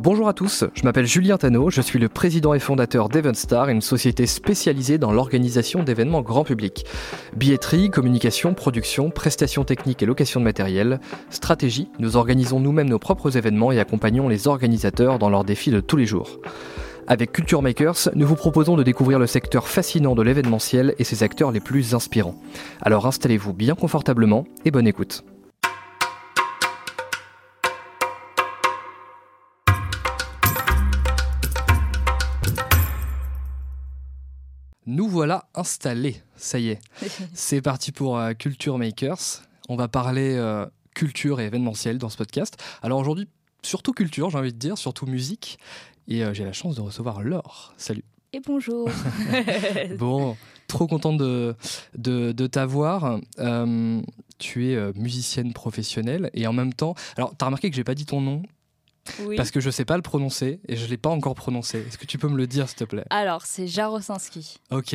Bonjour à tous, je m'appelle Julien Tanneau, je suis le président et fondateur d'Eventstar, une société spécialisée dans l'organisation d'événements grand public. Billetterie, communication, production, prestations techniques et location de matériel, stratégie, nous organisons nous-mêmes nos propres événements et accompagnons les organisateurs dans leurs défis de tous les jours. Avec Culture Makers, nous vous proposons de découvrir le secteur fascinant de l'événementiel et ses acteurs les plus inspirants. Alors installez-vous bien confortablement et bonne écoute. Nous voilà installés, ça y est. C'est parti pour Culture Makers. On va parler culture et événementiel dans ce podcast. Alors aujourd'hui, surtout culture, j'ai envie de dire, surtout musique. Et j'ai la chance de recevoir Laure. Salut. Et bonjour. Bon, trop content de t'avoir. Tu es musicienne professionnelle et en même temps... Alors, t'as remarqué que j'ai pas dit ton nom ? Oui. Parce que je sais pas le prononcer et je l'ai pas encore prononcé. Est-ce que tu peux me le dire, s'il te plaît ? Alors, c'est Jarosinski. Ok.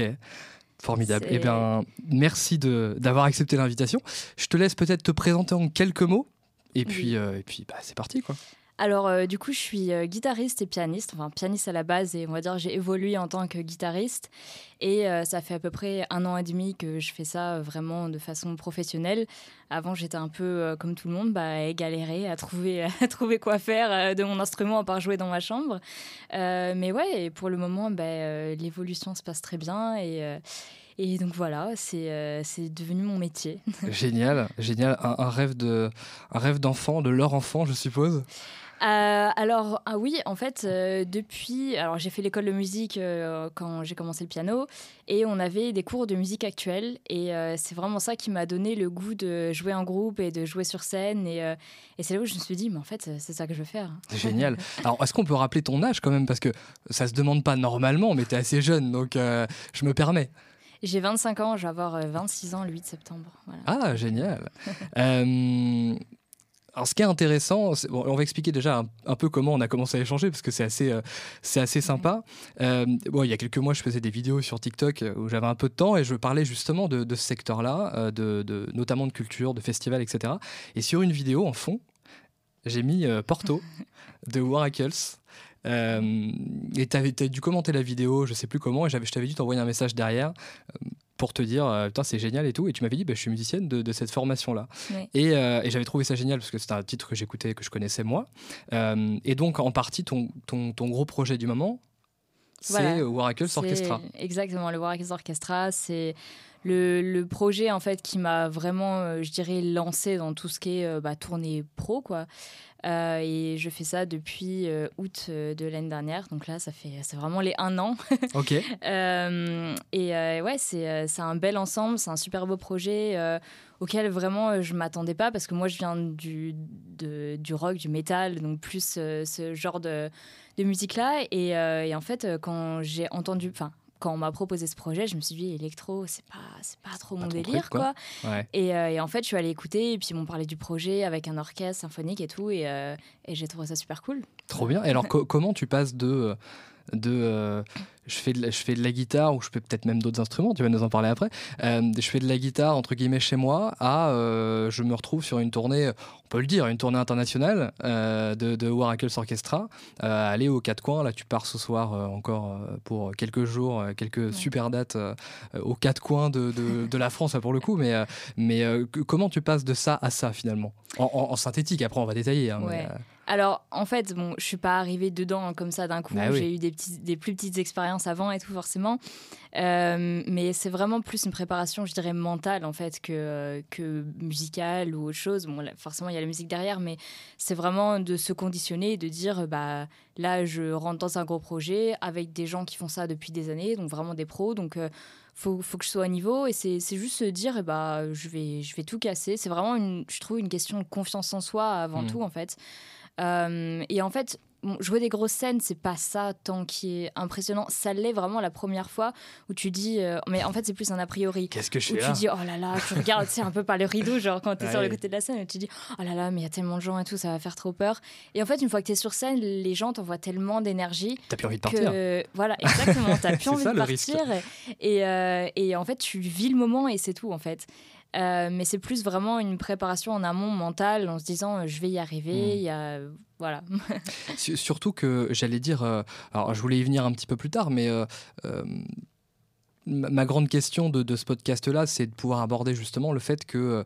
Formidable. Eh bien, merci d'avoir accepté l'invitation. Je te laisse peut-être te présenter en quelques mots. Et puis, oui. et puis, c'est parti, quoi. Alors du coup je suis guitariste et pianiste, enfin pianiste à la base et on va dire j'ai évolué en tant que guitariste et ça fait à peu près 1 an et demi que je fais ça vraiment de façon professionnelle. Avant j'étais un peu comme tout le monde, galérée à trouver quoi faire de mon instrument à part jouer dans ma chambre. Mais ouais, et pour le moment l'évolution se passe très bien et donc voilà, c'est devenu mon métier. Génial, un rêve d'enfant, de leur enfant je suppose. Alors j'ai fait l'école de musique quand j'ai commencé le piano et on avait des cours de musique actuelle et c'est vraiment ça qui m'a donné le goût de jouer en groupe et de jouer sur scène et c'est là où je me suis dit mais en fait c'est ça que je veux faire. Génial. Alors est-ce qu'on peut rappeler ton âge quand même parce que ça se demande pas normalement mais t'es assez jeune donc je me permets. J'ai 25 ans, je vais avoir 26 ans le 8 septembre. Voilà. Ah, génial. Alors, ce qui est intéressant, on va expliquer déjà un peu comment on a commencé à échanger, parce que c'est assez sympa. Il y a quelques mois, je faisais des vidéos sur TikTok où j'avais un peu de temps et je parlais justement de ce secteur-là, notamment de culture, de festivals, etc. Et sur une vidéo, en fond, j'ai mis Porto de Worakls. Et t'as dû commenter la vidéo, je sais plus comment, et je t'avais dû t'envoyer un message derrière pour te dire putain c'est génial et tout, et tu m'avais dit je suis musicienne de cette formation là, oui. Et j'avais trouvé ça génial parce que c'était un titre que j'écoutais, que je connaissais moi, et donc en partie ton gros projet du moment c'est Worakls Orchestra. Exactement, le Worakls Orchestra, c'est le projet en fait qui m'a vraiment je dirais lancé dans tout ce qui est tournée pro quoi. Et je fais ça depuis août de l'année dernière, donc là c'est vraiment les 1 an. Ok. C'est un bel ensemble, c'est un super beau projet auquel vraiment je m'attendais pas parce que moi je viens du rock, du métal, donc plus ce genre de musique là et en fait quand on m'a proposé ce projet, je me suis dit électro, c'est pas trop mon délire quoi. Ouais. Et en fait, je suis allée écouter et puis ils m'ont parlé du projet avec un orchestre symphonique et tout et j'ai trouvé ça super cool. Trop bien. Et alors comment tu passes de je fais de la guitare ou je fais peut-être même d'autres instruments, tu vas nous en parler après. Je fais de la guitare entre guillemets chez moi à je me retrouve sur une tournée, on peut le dire, une tournée internationale de Worakls Orchestra, aller aux 4 coins, là tu pars ce soir encore pour quelques jours, super dates aux 4 coins de la France là, pour le coup, mais comment tu passes de ça à ça finalement en synthétique, après on va détailler hein, ouais. Alors, en fait, je suis pas arrivée dedans comme ça d'un coup. J'ai eu des plus petites expériences avant et tout, forcément. Mais c'est vraiment plus une préparation, je dirais, mentale, en fait, que musicale ou autre chose. Bon, là, forcément, il y a la musique derrière, mais c'est vraiment de se conditionner et de dire, là, je rentre dans un gros projet avec des gens qui font ça depuis des années, donc vraiment des pros, donc... Faut que je sois à niveau et c'est juste se dire je vais tout casser. C'est vraiment je trouve une question de confiance en soi avant tout en fait. Et en fait jouer des grosses scènes c'est pas ça tant qui est impressionnant. Ça l'est vraiment la première fois où tu dis mais en fait c'est plus un a priori. Qu'est-ce que je fais là ? Tu dis oh là là, tu regardes tu sais un peu par le rideau genre quand t'es sur le côté de la scène et tu dis oh là là mais il y a tellement de gens et tout ça va faire trop peur. Et en fait une fois que t'es sur scène les gens t'envoient tellement d'énergie. T'as plus envie de partir. Voilà exactement, t'as plus envie de partir et en fait tu vis le moment et c'est tout en fait. Mais c'est plus vraiment une préparation en amont mentale en se disant je vais y arriver, Voilà. Surtout que j'allais dire, alors je voulais y venir un petit peu plus tard, mais ma grande question de ce podcast-là, c'est de pouvoir aborder justement le fait que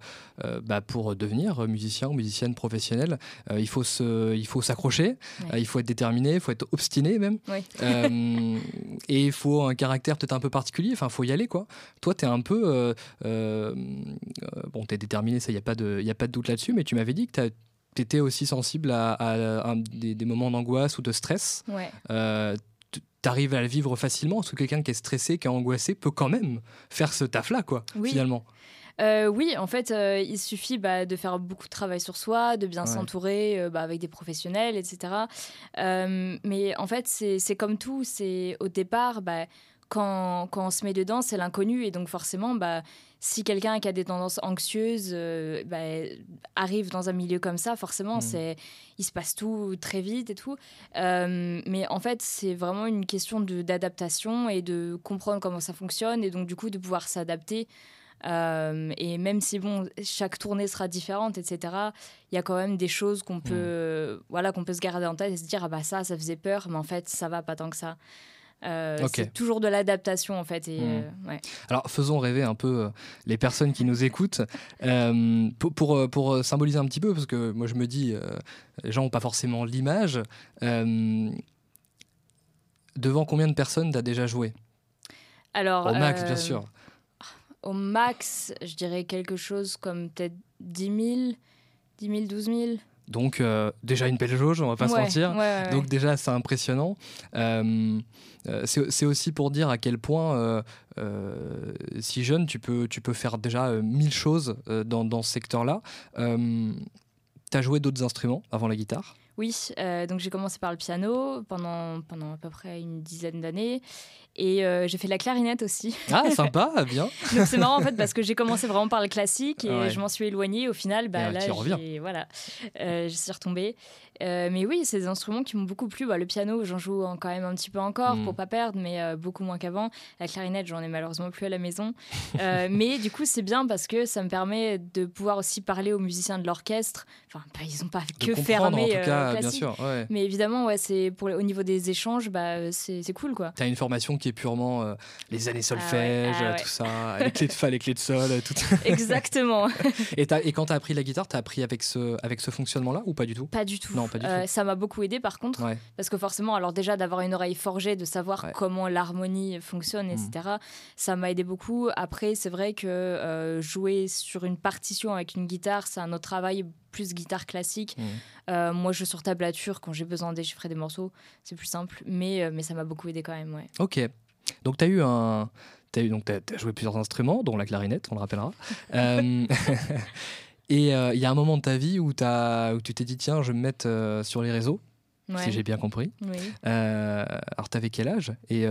pour devenir musicien ou musicienne professionnelle, il faut s'accrocher, ouais. Il faut être déterminé, il faut être obstiné même, ouais. Et il faut un caractère peut-être un peu particulier, enfin il faut y aller quoi. Toi t'es un peu, t'es déterminé, ça il n'y a pas de doute là-dessus, mais tu m'avais dit que t'étais aussi sensible à des moments d'angoisse ou de stress, ouais. T'arrives à le vivre facilement, parce que quelqu'un qui est stressé, qui est angoissé, peut quand même faire ce taf-là, quoi, oui. Finalement. Oui, en fait, il suffit de faire beaucoup de travail sur soi, de bien ouais. s'entourer avec des professionnels, etc. Mais en fait, c'est comme tout. C'est, au départ, quand on se met dedans, c'est l'inconnu. Et donc forcément, si quelqu'un qui a des tendances anxieuses arrive dans un milieu comme ça, forcément, il se passe tout très vite et tout. Mais en fait, c'est vraiment une question d'adaptation et de comprendre comment ça fonctionne et donc du coup de pouvoir s'adapter. Et même si chaque tournée sera différente, etc., il y a quand même des choses qu'on peut, qu'on peut se garder en tête et se dire ça faisait peur, mais en fait, ça va pas tant que ça. Okay. C'est toujours de l'adaptation en fait et, ouais. Alors faisons rêver un peu les personnes qui nous écoutent pour symboliser un petit peu, parce que moi je me dis les gens n'ont pas forcément l'image. Devant combien de personnes t'as déjà joué? Alors, au max bien sûr. Au max je dirais quelque chose comme peut-être 10 000, 12 000. Donc déjà une belle jauge, on va pas se mentir. Ouais. Donc déjà c'est impressionnant. C'est aussi pour dire à quel point si jeune tu peux faire déjà 1000 choses dans ce secteur-là. T'as joué d'autres instruments avant la guitare? Oui, donc j'ai commencé par le piano pendant à peu près une dizaine d'années et j'ai fait de la clarinette aussi. Ah, sympa, bien. Donc c'est marrant en fait parce que j'ai commencé vraiment par le classique et je m'en suis éloignée. Au final, je suis retombée. Mais oui, c'est des instruments qui m'ont beaucoup plu. Le piano, j'en joue quand même un petit peu encore pour pas perdre, mais beaucoup moins qu'avant. La clarinette, j'en ai malheureusement plus à la maison. Mais du coup, c'est bien parce que ça me permet de pouvoir aussi parler aux musiciens de l'orchestre. Enfin, ils n'ont pas que fermé. Bien sûr, ouais. Mais évidemment, c'est au niveau des échanges, c'est cool, quoi. T'as une formation qui est purement les années solfège, tout ça, les clés de fa, les clés de sol, tout. Exactement. Et quand t'as appris la guitare, t'as appris avec ce fonctionnement-là ou pas du tout ? Pas du tout. Non, pas du tout. Ça m'a beaucoup aidé, par contre, parce que forcément, alors déjà d'avoir une oreille forgée, de savoir comment l'harmonie fonctionne, etc. Ça m'a aidé beaucoup. Après, c'est vrai que jouer sur une partition avec une guitare, c'est un autre travail. Plus guitare classique. Moi, je joue sur tablature quand j'ai besoin de déchiffrer des morceaux. C'est plus simple, mais ça m'a beaucoup aidé quand même. Ouais. Ok. Donc, t'as joué plusieurs instruments, dont la clarinette, on le rappellera. Et il y a un moment de ta vie où tu t'es dit, tiens, je vais me mettre sur les réseaux, si j'ai bien compris. Oui. Alors, t'avais quel âge ? Et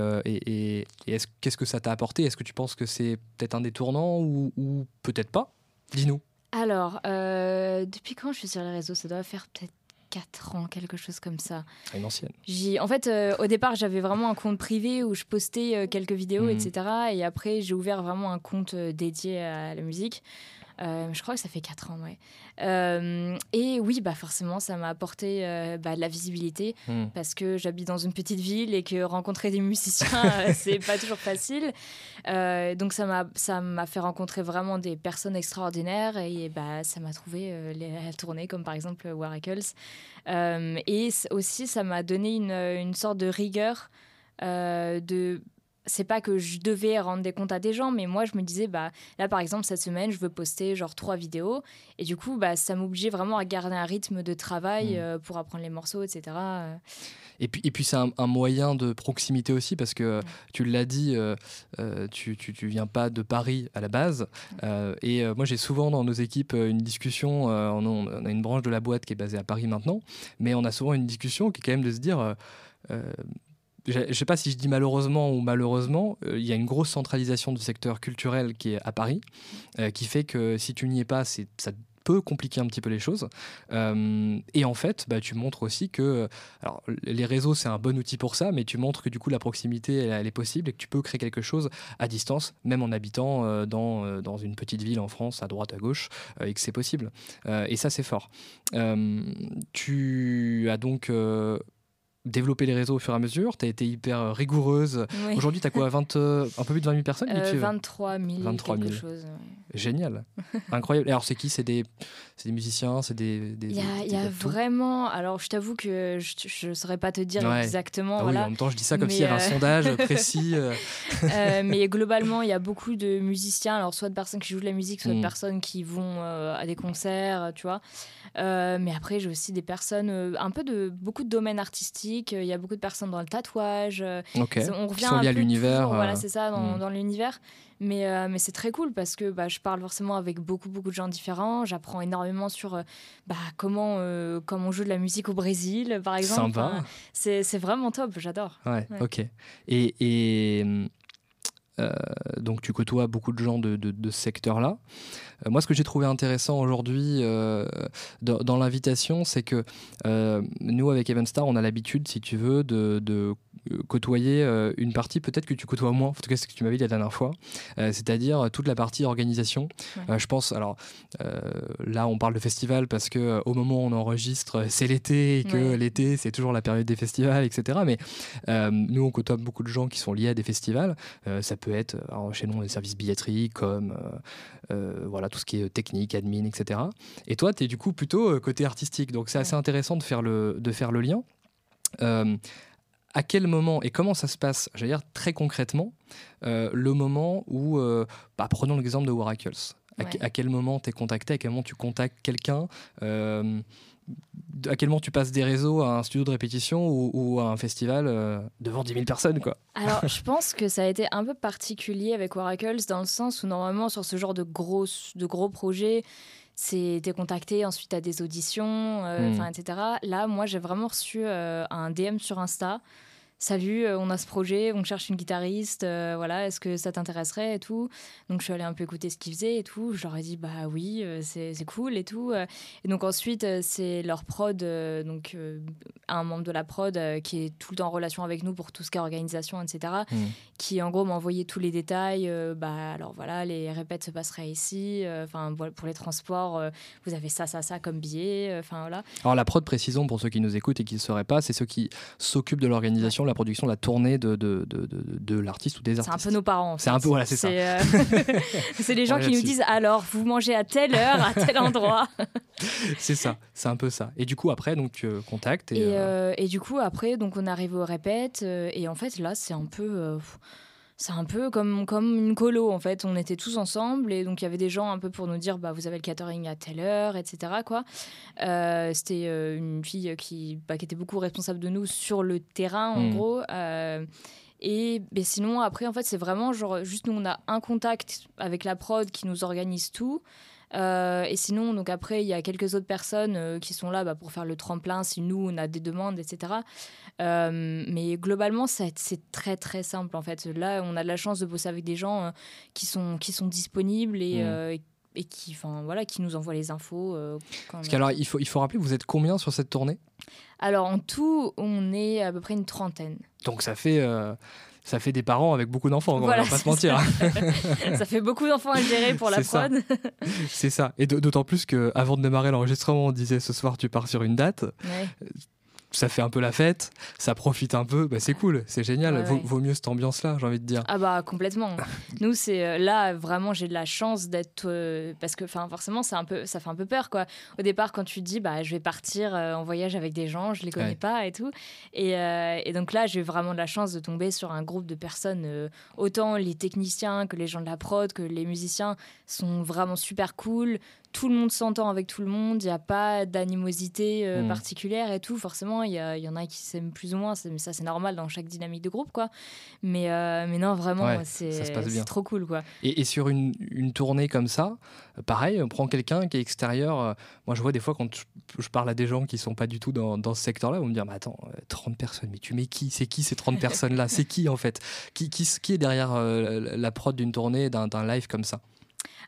qu'est-ce que ça t'a apporté ? Est-ce que tu penses que c'est peut-être un des tournants ou peut-être pas ? Dis-nous. Alors, depuis quand je suis sur les réseaux ? Ça doit faire peut-être 4 ans, quelque chose comme ça. Une ancienne. En fait, au départ, j'avais vraiment un compte privé où je postais quelques vidéos, etc. Et après, j'ai ouvert vraiment un compte dédié à la musique. Je crois que ça fait 4 ans, ouais. Et oui, forcément, ça m'a apporté de la visibilité parce que j'habite dans une petite ville et que rencontrer des musiciens, c'est pas toujours facile. Donc ça m'a fait rencontrer vraiment des personnes extraordinaires et ça m'a trouvé la tournée, comme par exemple Worakls. Et aussi, ça m'a donné une sorte de rigueur de... C'est pas que je devais rendre des comptes à des gens, mais moi, je me disais, là, par exemple, cette semaine, je veux poster genre 3 vidéos. Et du coup, ça m'obligeait vraiment à garder un rythme de travail pour apprendre les morceaux, etc. Et puis c'est un moyen de proximité aussi, parce que tu l'as dit, tu viens pas de Paris à la base. Et moi, j'ai souvent dans nos équipes une discussion. On a une branche de la boîte qui est basée à Paris maintenant, mais on a souvent une discussion qui est quand même de se dire... je ne sais pas si je dis malheureusement ou malheureusement, il y a une grosse centralisation du secteur culturel qui est à Paris, qui fait que si tu n'y es pas, ça peut compliquer un petit peu les choses. Et en fait, bah, tu montres aussi que... Alors, les réseaux, c'est un bon outil pour ça, mais tu montres que du coup, la proximité, elle est possible et que tu peux créer quelque chose à distance, même en habitant dans une petite ville en France, à droite, à gauche, et que c'est possible. Et ça, c'est fort. Tu as donc... développer les réseaux au fur et à mesure, tu as été hyper rigoureuse. Oui. Aujourd'hui, tu as quoi, un peu plus de 20 000 personnes qui te suivent ? 23 000. Chose, ouais. Génial, incroyable. Alors, c'est qui ? C'est des musiciens, c'est des... Il y a vraiment... Alors, je t'avoue que je ne saurais pas te dire exactement. Ah, voilà. Oui, en même temps, je dis ça comme s'il y avait un sondage précis. Mais globalement, il y a beaucoup de musiciens, alors soit de personnes qui jouent de la musique, soit de personnes qui vont à des concerts, tu vois. Mais après, j'ai aussi des personnes, beaucoup de domaines artistiques. Il y a beaucoup de personnes dans le tatouage. Okay. On revient à l'univers. Toujours, voilà, c'est ça, dans l'univers. Mais c'est très cool parce que je parle forcément avec beaucoup de gens différents. J'apprends énormément sur comment on joue de la musique au Brésil, par exemple. Sympa. Enfin, c'est vraiment top, j'adore. Ouais. Ok. Et donc tu côtoies beaucoup de gens de ce secteur-là. Moi, ce que j'ai trouvé intéressant aujourd'hui dans l'invitation, c'est que nous, avec Eventstar, on a l'habitude, si tu veux, de côtoyer une partie peut-être que tu côtoies moins, en tout cas c'est ce que tu m'avais dit la dernière fois, c'est-à-dire toute la partie organisation. Ouais. Je pense, alors là on parle de festival parce que au moment où on enregistre c'est l'été et que l'été c'est toujours la période des festivals, etc. Mais nous on côtoie beaucoup de gens qui sont liés à des festivals. Ça peut être, alors, chez nous, les services billetterie, com, voilà, tout ce qui est technique, admin, etc. Et toi t'es du coup plutôt côté artistique, donc c'est assez intéressant de faire le lien. À quel moment et comment ça se passe, j'allais dire très concrètement, le moment où, prenons l'exemple de Worakls. À quel moment t'es contacté, à quel moment tu contactes quelqu'un, à quel moment tu passes des réseaux à un studio de répétition ou à un festival devant 10 000 personnes, quoi. Alors, je pense que ça a été un peu particulier avec Worakls dans le sens où normalement sur ce genre de gros projets, t'es contacté, ensuite t'as des auditions, etc. Là, moi, j'ai vraiment reçu un DM sur Insta. « Salut, on a ce projet, on cherche une guitariste, voilà, est-ce que ça t'intéresserait et tout ?» Donc, je suis allée un peu écouter ce qu'ils faisaient et tout. Je leur ai dit « Bah oui, c'est cool et tout. » Et donc, ensuite, c'est leur prod, un membre de la prod qui est tout le temps en relation avec nous pour tout ce qui est organisation, etc., qui, en gros, m'a envoyé tous les détails. Alors voilà, les répètes se passeraient ici. Pour les transports, vous avez ça comme billet. Voilà. Alors, la prod, précisons pour ceux qui nous écoutent et qui ne sauraient pas, c'est ceux qui s'occupent de l'organisation, la production, la tournée de l'artiste ou des artistes. C'est un peu nos parents. En fait. C'est un peu, voilà, c'est ça. C'est les gens qui nous disent, alors, vous mangez à telle heure, à tel endroit. C'est ça, c'est un peu ça. Et du coup, après, donc, tu contactes. Et du coup, après, donc, on arrive au répète. Et en fait, là, c'est un peu... C'est un peu comme une colo, en fait. On était tous ensemble et donc il y avait des gens un peu pour nous dire vous avez le catering à telle heure, etc. quoi. C'était une fille qui était beaucoup responsable de nous sur le terrain, en gros. Et sinon, après, en fait, c'est vraiment genre juste nous, on a un contact avec la prod qui nous organise tout. Et sinon, donc après, il y a quelques autres personnes qui sont là pour faire le tremplin si nous, on a des demandes, etc. Mais globalement, c'est très, très simple, en fait. Là, on a de la chance de bosser avec des gens qui sont disponibles et qui nous envoient les infos. Parce qu'alors, il faut rappeler, vous êtes combien sur cette tournée ? Alors, en tout, on est à peu près une 30aine. Donc, ça fait des parents avec beaucoup d'enfants, voilà, on va pas se mentir. Ça fait beaucoup d'enfants à gérer pour la prod. Ça. C'est ça. Et d'autant plus qu'avant de démarrer l'enregistrement, on disait ce soir tu pars sur une date. Ouais. Ça fait un peu la fête, ça profite un peu, c'est cool, c'est génial, Vaut mieux cette ambiance-là, j'ai envie de dire. Ah bah complètement. Nous c'est là vraiment j'ai de la chance d'être parce que forcément ça fait un peu peur quoi. Au départ quand tu te dis je vais partir en voyage avec des gens, je les connais pas et tout, et donc là j'ai eu vraiment de la chance de tomber sur un groupe de personnes, autant les techniciens que les gens de la prod que les musiciens sont vraiment super cool. Tout le monde s'entend avec tout le monde, il n'y a pas d'animosité particulière et tout. Forcément, il y en a qui s'aiment plus ou moins, mais ça c'est normal dans chaque dynamique de groupe, quoi. Mais non, vraiment, c'est trop cool, quoi. Et sur une tournée comme ça, pareil, on prend quelqu'un qui est extérieur. Moi, je vois des fois quand je parle à des gens qui ne sont pas du tout dans ce secteur-là, ils vont me dire, mais attends, 30 personnes, mais tu mets qui ? C'est qui ces 30 personnes-là ? C'est qui, en fait ? Qui est derrière la prod d'une tournée, d'un live comme ça ?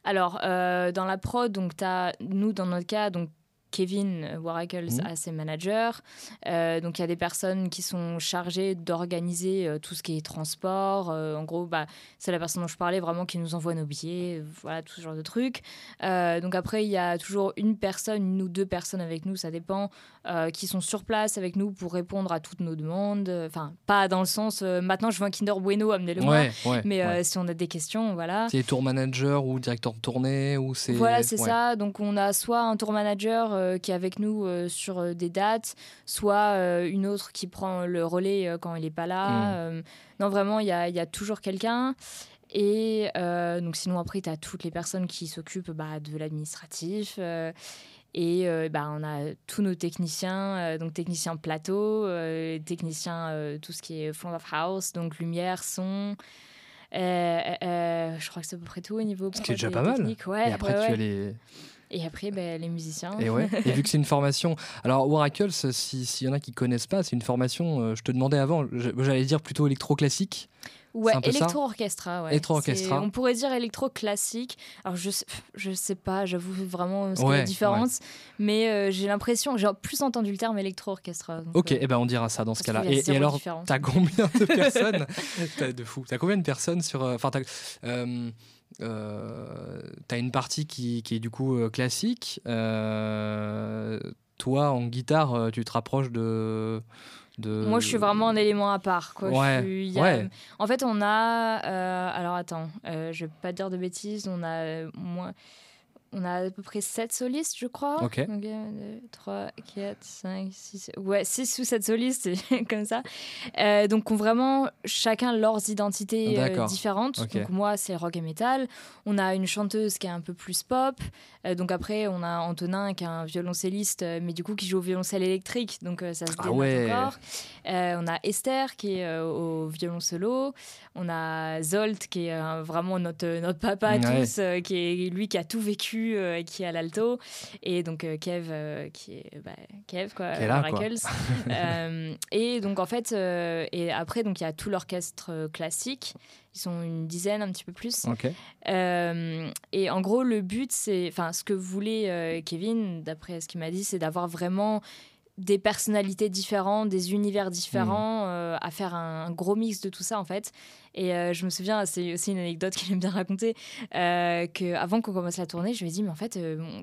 Alors, dans la prod, donc, t'as, nous, dans notre cas, donc, Kevin Worakls a ses managers. Donc, il y a des personnes qui sont chargées d'organiser tout ce qui est transport. En gros, bah, c'est la personne dont je parlais vraiment qui nous envoie nos billets, voilà, tout ce genre de trucs. Donc, après, il y a toujours une personne, une ou deux personnes avec nous, ça dépend, qui sont sur place avec nous pour répondre à toutes nos demandes. Enfin, pas dans le sens maintenant je veux un Kinder Bueno, amenez-le-moi. Si on a des questions, voilà. C'est tour manager ou directeur de tournée ou c'est... Voilà, c'est ça. Donc, on a soit un tour manager qui est avec nous sur des dates, soit une autre qui prend le relais quand il n'est pas là. Non, vraiment, il y a toujours quelqu'un. Et donc, sinon, après, tu as toutes les personnes qui s'occupent de l'administratif. On a tous nos techniciens, donc techniciens plateau, techniciens tout ce qui est front of house, donc lumière, son... je crois que c'est à peu près tout au niveau... Ce qui est déjà pas mal. Ouais, et après, tu as les... Et après, les musiciens. Et vu que c'est une formation... Alors, Worakls, s'il y en a qui ne connaissent pas, c'est une formation, je te demandais avant, j'allais dire plutôt électro-classique. Ouais, électro-orchestra. Ouais. Électro-orchestra. On pourrait dire électro-classique. Alors, je sais pas, j'avoue vraiment ce qu'est la différence, mais j'ai l'impression, j'ai plus entendu le terme électro-orchestra. Ok, on dira ça dans ce cas-là. Et alors, différence. T'as combien de personnes de fou. T'as combien de personnes sur... Enfin, t'as une partie qui est du coup classique. Toi, en guitare, tu te rapproches de... Moi, je suis vraiment un élément à part. Quoi. En fait, on a... alors, attends, je ne vais pas dire de bêtises. On a moins... On a à peu près 7 solistes, je crois. Ok. 1, 2, 3, 4, 5, 6... Ouais, 6 ou 7 solistes, comme ça. Donc, ont vraiment chacun leurs identités différentes. Okay. Donc, moi, c'est rock et métal. On a une chanteuse qui est un peu plus pop. Donc, après, on a Antonin qui est un violoncelliste, mais du coup, qui joue au violoncelle électrique. Donc, ça se démarre encore. On a Esther qui est au violon solo. On a Zolt qui est vraiment notre papa à tous, qui est lui qui a tout vécu, qui est à l'alto, et donc Kev qui est Kev quoi, Worakls. Et donc en fait et après donc il y a tout l'orchestre classique, ils sont une dizaine, un petit peu plus. Et en gros le but c'est, enfin ce que voulait Kevin d'après ce qu'il m'a dit, c'est d'avoir vraiment des personnalités différentes, des univers différents, à faire un gros mix de tout ça en fait. Et je me souviens, c'est aussi une anecdote qu'il aime bien raconter, qu'avant qu'on commence la tournée, je lui ai dit mais en fait,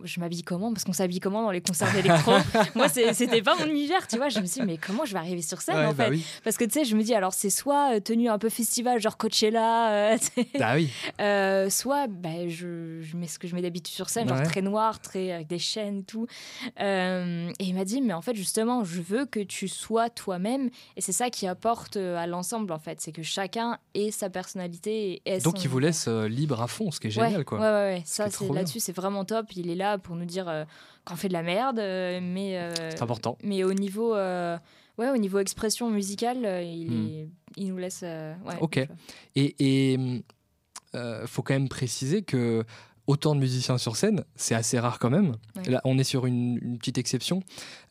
je m'habille comment ? Parce qu'on s'habille comment dans les concerts d'électro ? Moi, c'était pas mon univers, tu vois. Je me suis dit mais comment je vais arriver sur scène en fait ? Parce que tu sais, je me dis alors c'est soit tenue un peu festival, genre Coachella, soit je mets ce que je mets d'habitude sur scène, genre très noir, très avec des chaînes et tout. Et il m'a dit mais en fait justement, je veux que tu sois toi-même, et c'est ça qui apporte à l'ensemble en fait, c'est que chacun et sa personnalité. Et donc, il vous laisse libre à fond, ce qui est génial. Quoi. Ça, là-dessus, c'est vraiment top. Il est là pour nous dire qu'on fait de la merde, mais... c'est important. Mais au niveau expression musicale, il nous laisse... OK. Et faut quand même préciser que autant de musiciens sur scène, c'est assez rare quand même. Ouais. Là, on est sur une petite exception,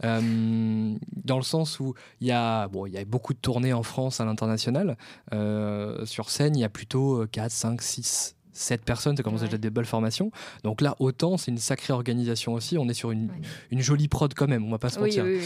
dans le sens où il y a beaucoup de tournées en France, à l'international. Sur scène, il y a plutôt 4, 5, 6, 7 personnes. Ça commence déjà à être des belles formations. Donc là, autant, c'est une sacrée organisation aussi. On est sur une jolie prod quand même, on ne va pas se mentir. Oui.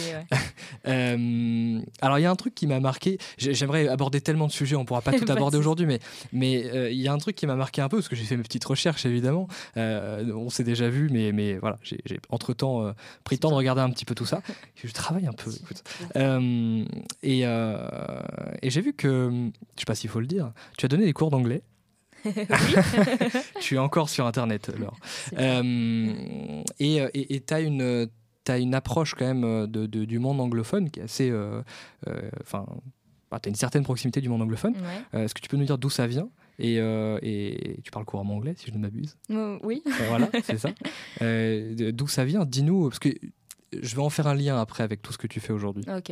Alors, il y a un truc qui m'a marqué. J'aimerais aborder tellement de sujets, on ne pourra pas tout aborder aujourd'hui, mais y a un truc qui m'a marqué un peu, parce que j'ai fait mes petites recherches, évidemment. On s'est déjà vu, mais voilà, j'ai entre-temps pris le temps de regarder un petit peu tout ça. Je travaille un peu, écoute. Et j'ai vu que, je ne sais pas s'il faut le dire, tu as donné des cours d'anglais. Tu es encore sur Internet, Laure. Et tu as une approche quand même du monde anglophone qui est assez... tu as une certaine proximité du monde anglophone. Ouais. Est-ce que tu peux nous dire d'où ça vient ? Et tu parles couramment anglais, si je ne m'abuse. Oui. Voilà, c'est ça. D'où ça vient ? Dis-nous, parce que je vais en faire un lien après avec tout ce que tu fais aujourd'hui. Ok.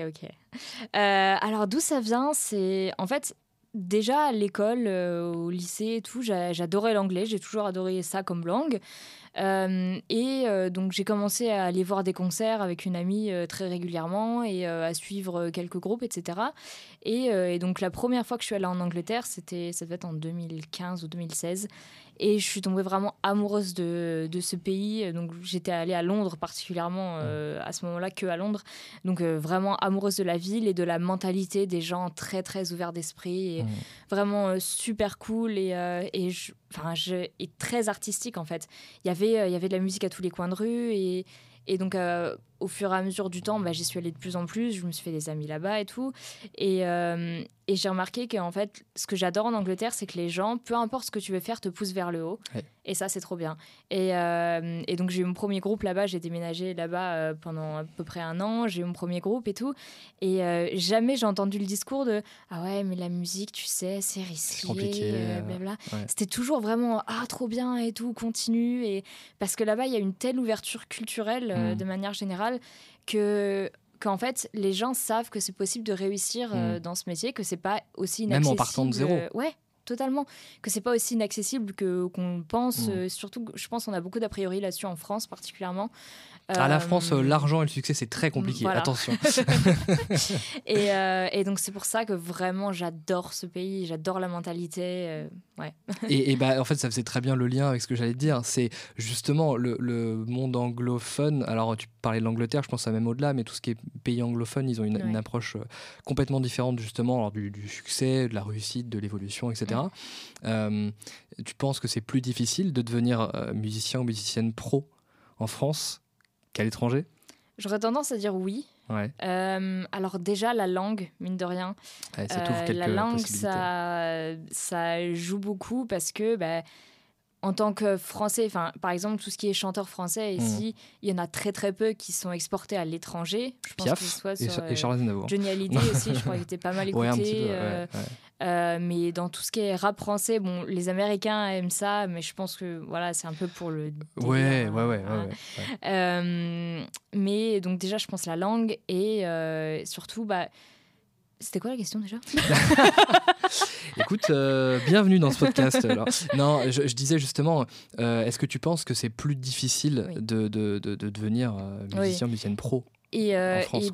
Alors, d'où ça vient ? C'est... En fait... Déjà à l'école, au lycée et tout, j'adorais l'anglais, j'ai toujours adoré ça comme langue. Donc j'ai commencé à aller voir des concerts avec une amie très régulièrement et à suivre quelques groupes, etc. Et donc la première fois que je suis allée en Angleterre, ça devait être en 2015 ou 2016. Et je suis tombée vraiment amoureuse de ce pays. Donc j'étais allée à Londres particulièrement à ce moment-là, que à Londres. Donc vraiment amoureuse de la ville et de la mentalité des gens très très ouverts d'esprit et vraiment super cool et très artistique en fait. Il y avait de la musique à tous les coins de rue et donc au fur et à mesure du temps, j'y suis allée de plus en plus, je me suis fait des amis là-bas et tout. Et j'ai remarqué qu'en fait, ce que j'adore en Angleterre, c'est que les gens, peu importe ce que tu veux faire, te poussent vers le haut. Ouais. Et ça, c'est trop bien. Et donc, j'ai eu mon premier groupe là-bas, j'ai déménagé là-bas pendant à peu près 1 an, j'ai eu mon premier groupe et tout. Et jamais j'ai entendu le discours de « Ah ouais, mais la musique, tu sais, c'est risqué, c'est compliqué, blablabla. » Ouais. C'était toujours vraiment « Ah, trop bien et tout, continue. » Parce que là-bas, il y a une telle ouverture culturelle de manière générale qu'en fait les gens savent que c'est possible de réussir dans ce métier, que c'est pas aussi inaccessible, même en partant de zéro, ouais, totalement, que c'est pas aussi inaccessible qu'on pense, surtout je pense on a beaucoup d'a priori là-dessus en France particulièrement. À la France, l'argent et le succès, c'est très compliqué, voilà. Attention. Et donc c'est pour ça que vraiment j'adore ce pays, j'adore la mentalité. Ouais. Et en fait, ça faisait très bien le lien avec ce que j'allais te dire, c'est justement le monde anglophone. Alors tu parlais de l'Angleterre, je pense à même au-delà, mais tout ce qui est pays anglophone, ils ont une approche complètement différente justement du succès, de la réussite, de l'évolution, etc. Ouais. Tu penses que c'est plus difficile de devenir musicien ou musicienne pro en France qu'à l'étranger? J'aurais tendance à dire oui. Ouais. Alors déjà, la langue, mine de rien. Ouais, ça t'ouvre quelques possibilités. La langue, ça joue beaucoup parce que... en tant que français, par exemple, tout ce qui est chanteur français, ici, il y en a très très peu qui sont exportés à l'étranger. Je pense Piaf, que ce soit sur Charles Aznavour. Johnny Hallyday aussi, je crois qu'il était pas mal écouté. Ouais, un petit peu, ouais. Mais dans tout ce qui est rap français, bon, les Américains aiment ça, mais je pense que voilà, c'est un peu pour le délire, ouais. Mais donc déjà, je pense la langue et surtout... C'était quoi la question déjà ? Écoute, bienvenue dans ce podcast. Alors. Non, je disais justement, est-ce que tu penses que c'est plus difficile de devenir musicien, musicienne pro ? En France,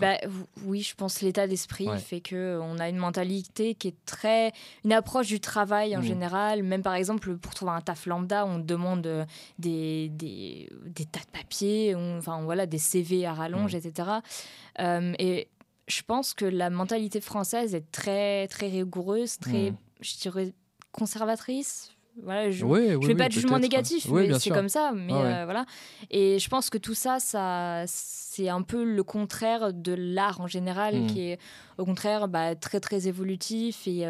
oui, je pense que l'état d'esprit fait qu'on a une mentalité qui est une approche du travail en général. Même par exemple, pour trouver un taf lambda, on demande des tas de papiers, des CV à rallonge, etc. Je pense que la mentalité française est très, très rigoureuse, très, je dirais, conservatrice. Voilà, je ne fais pas de jugement négatif, mais c'est comme ça. Mais voilà. Et je pense que tout ça, c'est un peu le contraire de l'art en général, qui est au contraire très, très évolutif et...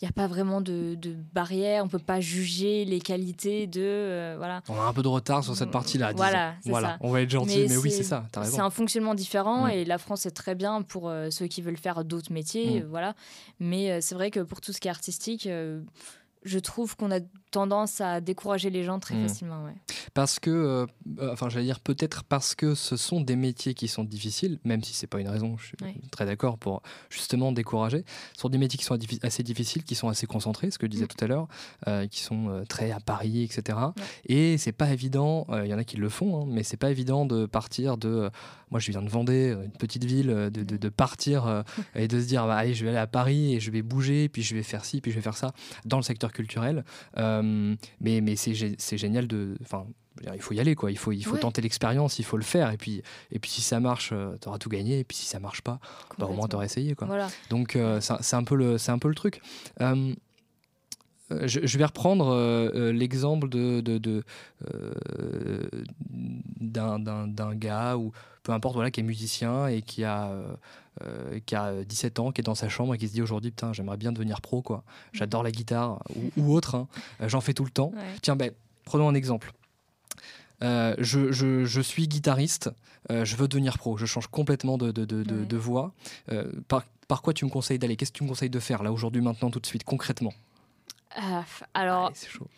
Il n'y a pas vraiment de barrière, on ne peut pas juger les qualités de... voilà. On a un peu de retard sur cette partie-là. Voilà, c'est ça. On va être gentil, mais oui, c'est ça, t'as raison. C'est un fonctionnement différent et la France est très bien pour ceux qui veulent faire d'autres métiers. Voilà. Mais c'est vrai que pour tout ce qui est artistique, je trouve qu'on a tendance à décourager les gens très facilement. Ouais. Parce que, peut-être parce que ce sont des métiers qui sont difficiles, même si ce n'est pas une raison, je suis très d'accord pour justement décourager. Ce sont des métiers qui sont assez difficiles, qui sont assez concentrés, ce que je disais tout à l'heure, qui sont très à Paris, etc. Ouais. Et ce n'est pas évident, il y en a qui le font, mais ce n'est pas évident de partir de... moi, je viens de Vendée, une petite ville, de partir et de se dire, allez, je vais aller à Paris et je vais bouger, puis je vais faire ci, puis je vais faire ça, dans le secteur culturel. Mais c'est génial il faut y aller quoi, il faut tenter l'expérience, il faut le faire et puis si ça marche, t'auras tout gagné, et puis si ça marche pas, au moins t'auras essayé quoi. Voilà. Donc c'est un peu le truc. Je vais reprendre l'exemple d'un gars ou peu importe qui est musicien et qui a 17 ans, qui est dans sa chambre et qui se dit aujourd'hui putain j'aimerais bien devenir pro quoi. J'adore la guitare ou autre, j'en fais tout le temps. Ouais. Tiens prenons un exemple. Je suis guitariste, je veux devenir pro, je change complètement de voix. Par quoi tu me conseilles d'aller ? Qu'est-ce que tu me conseilles de faire là aujourd'hui, maintenant, tout de suite, concrètement ? Allez, c'est chaud.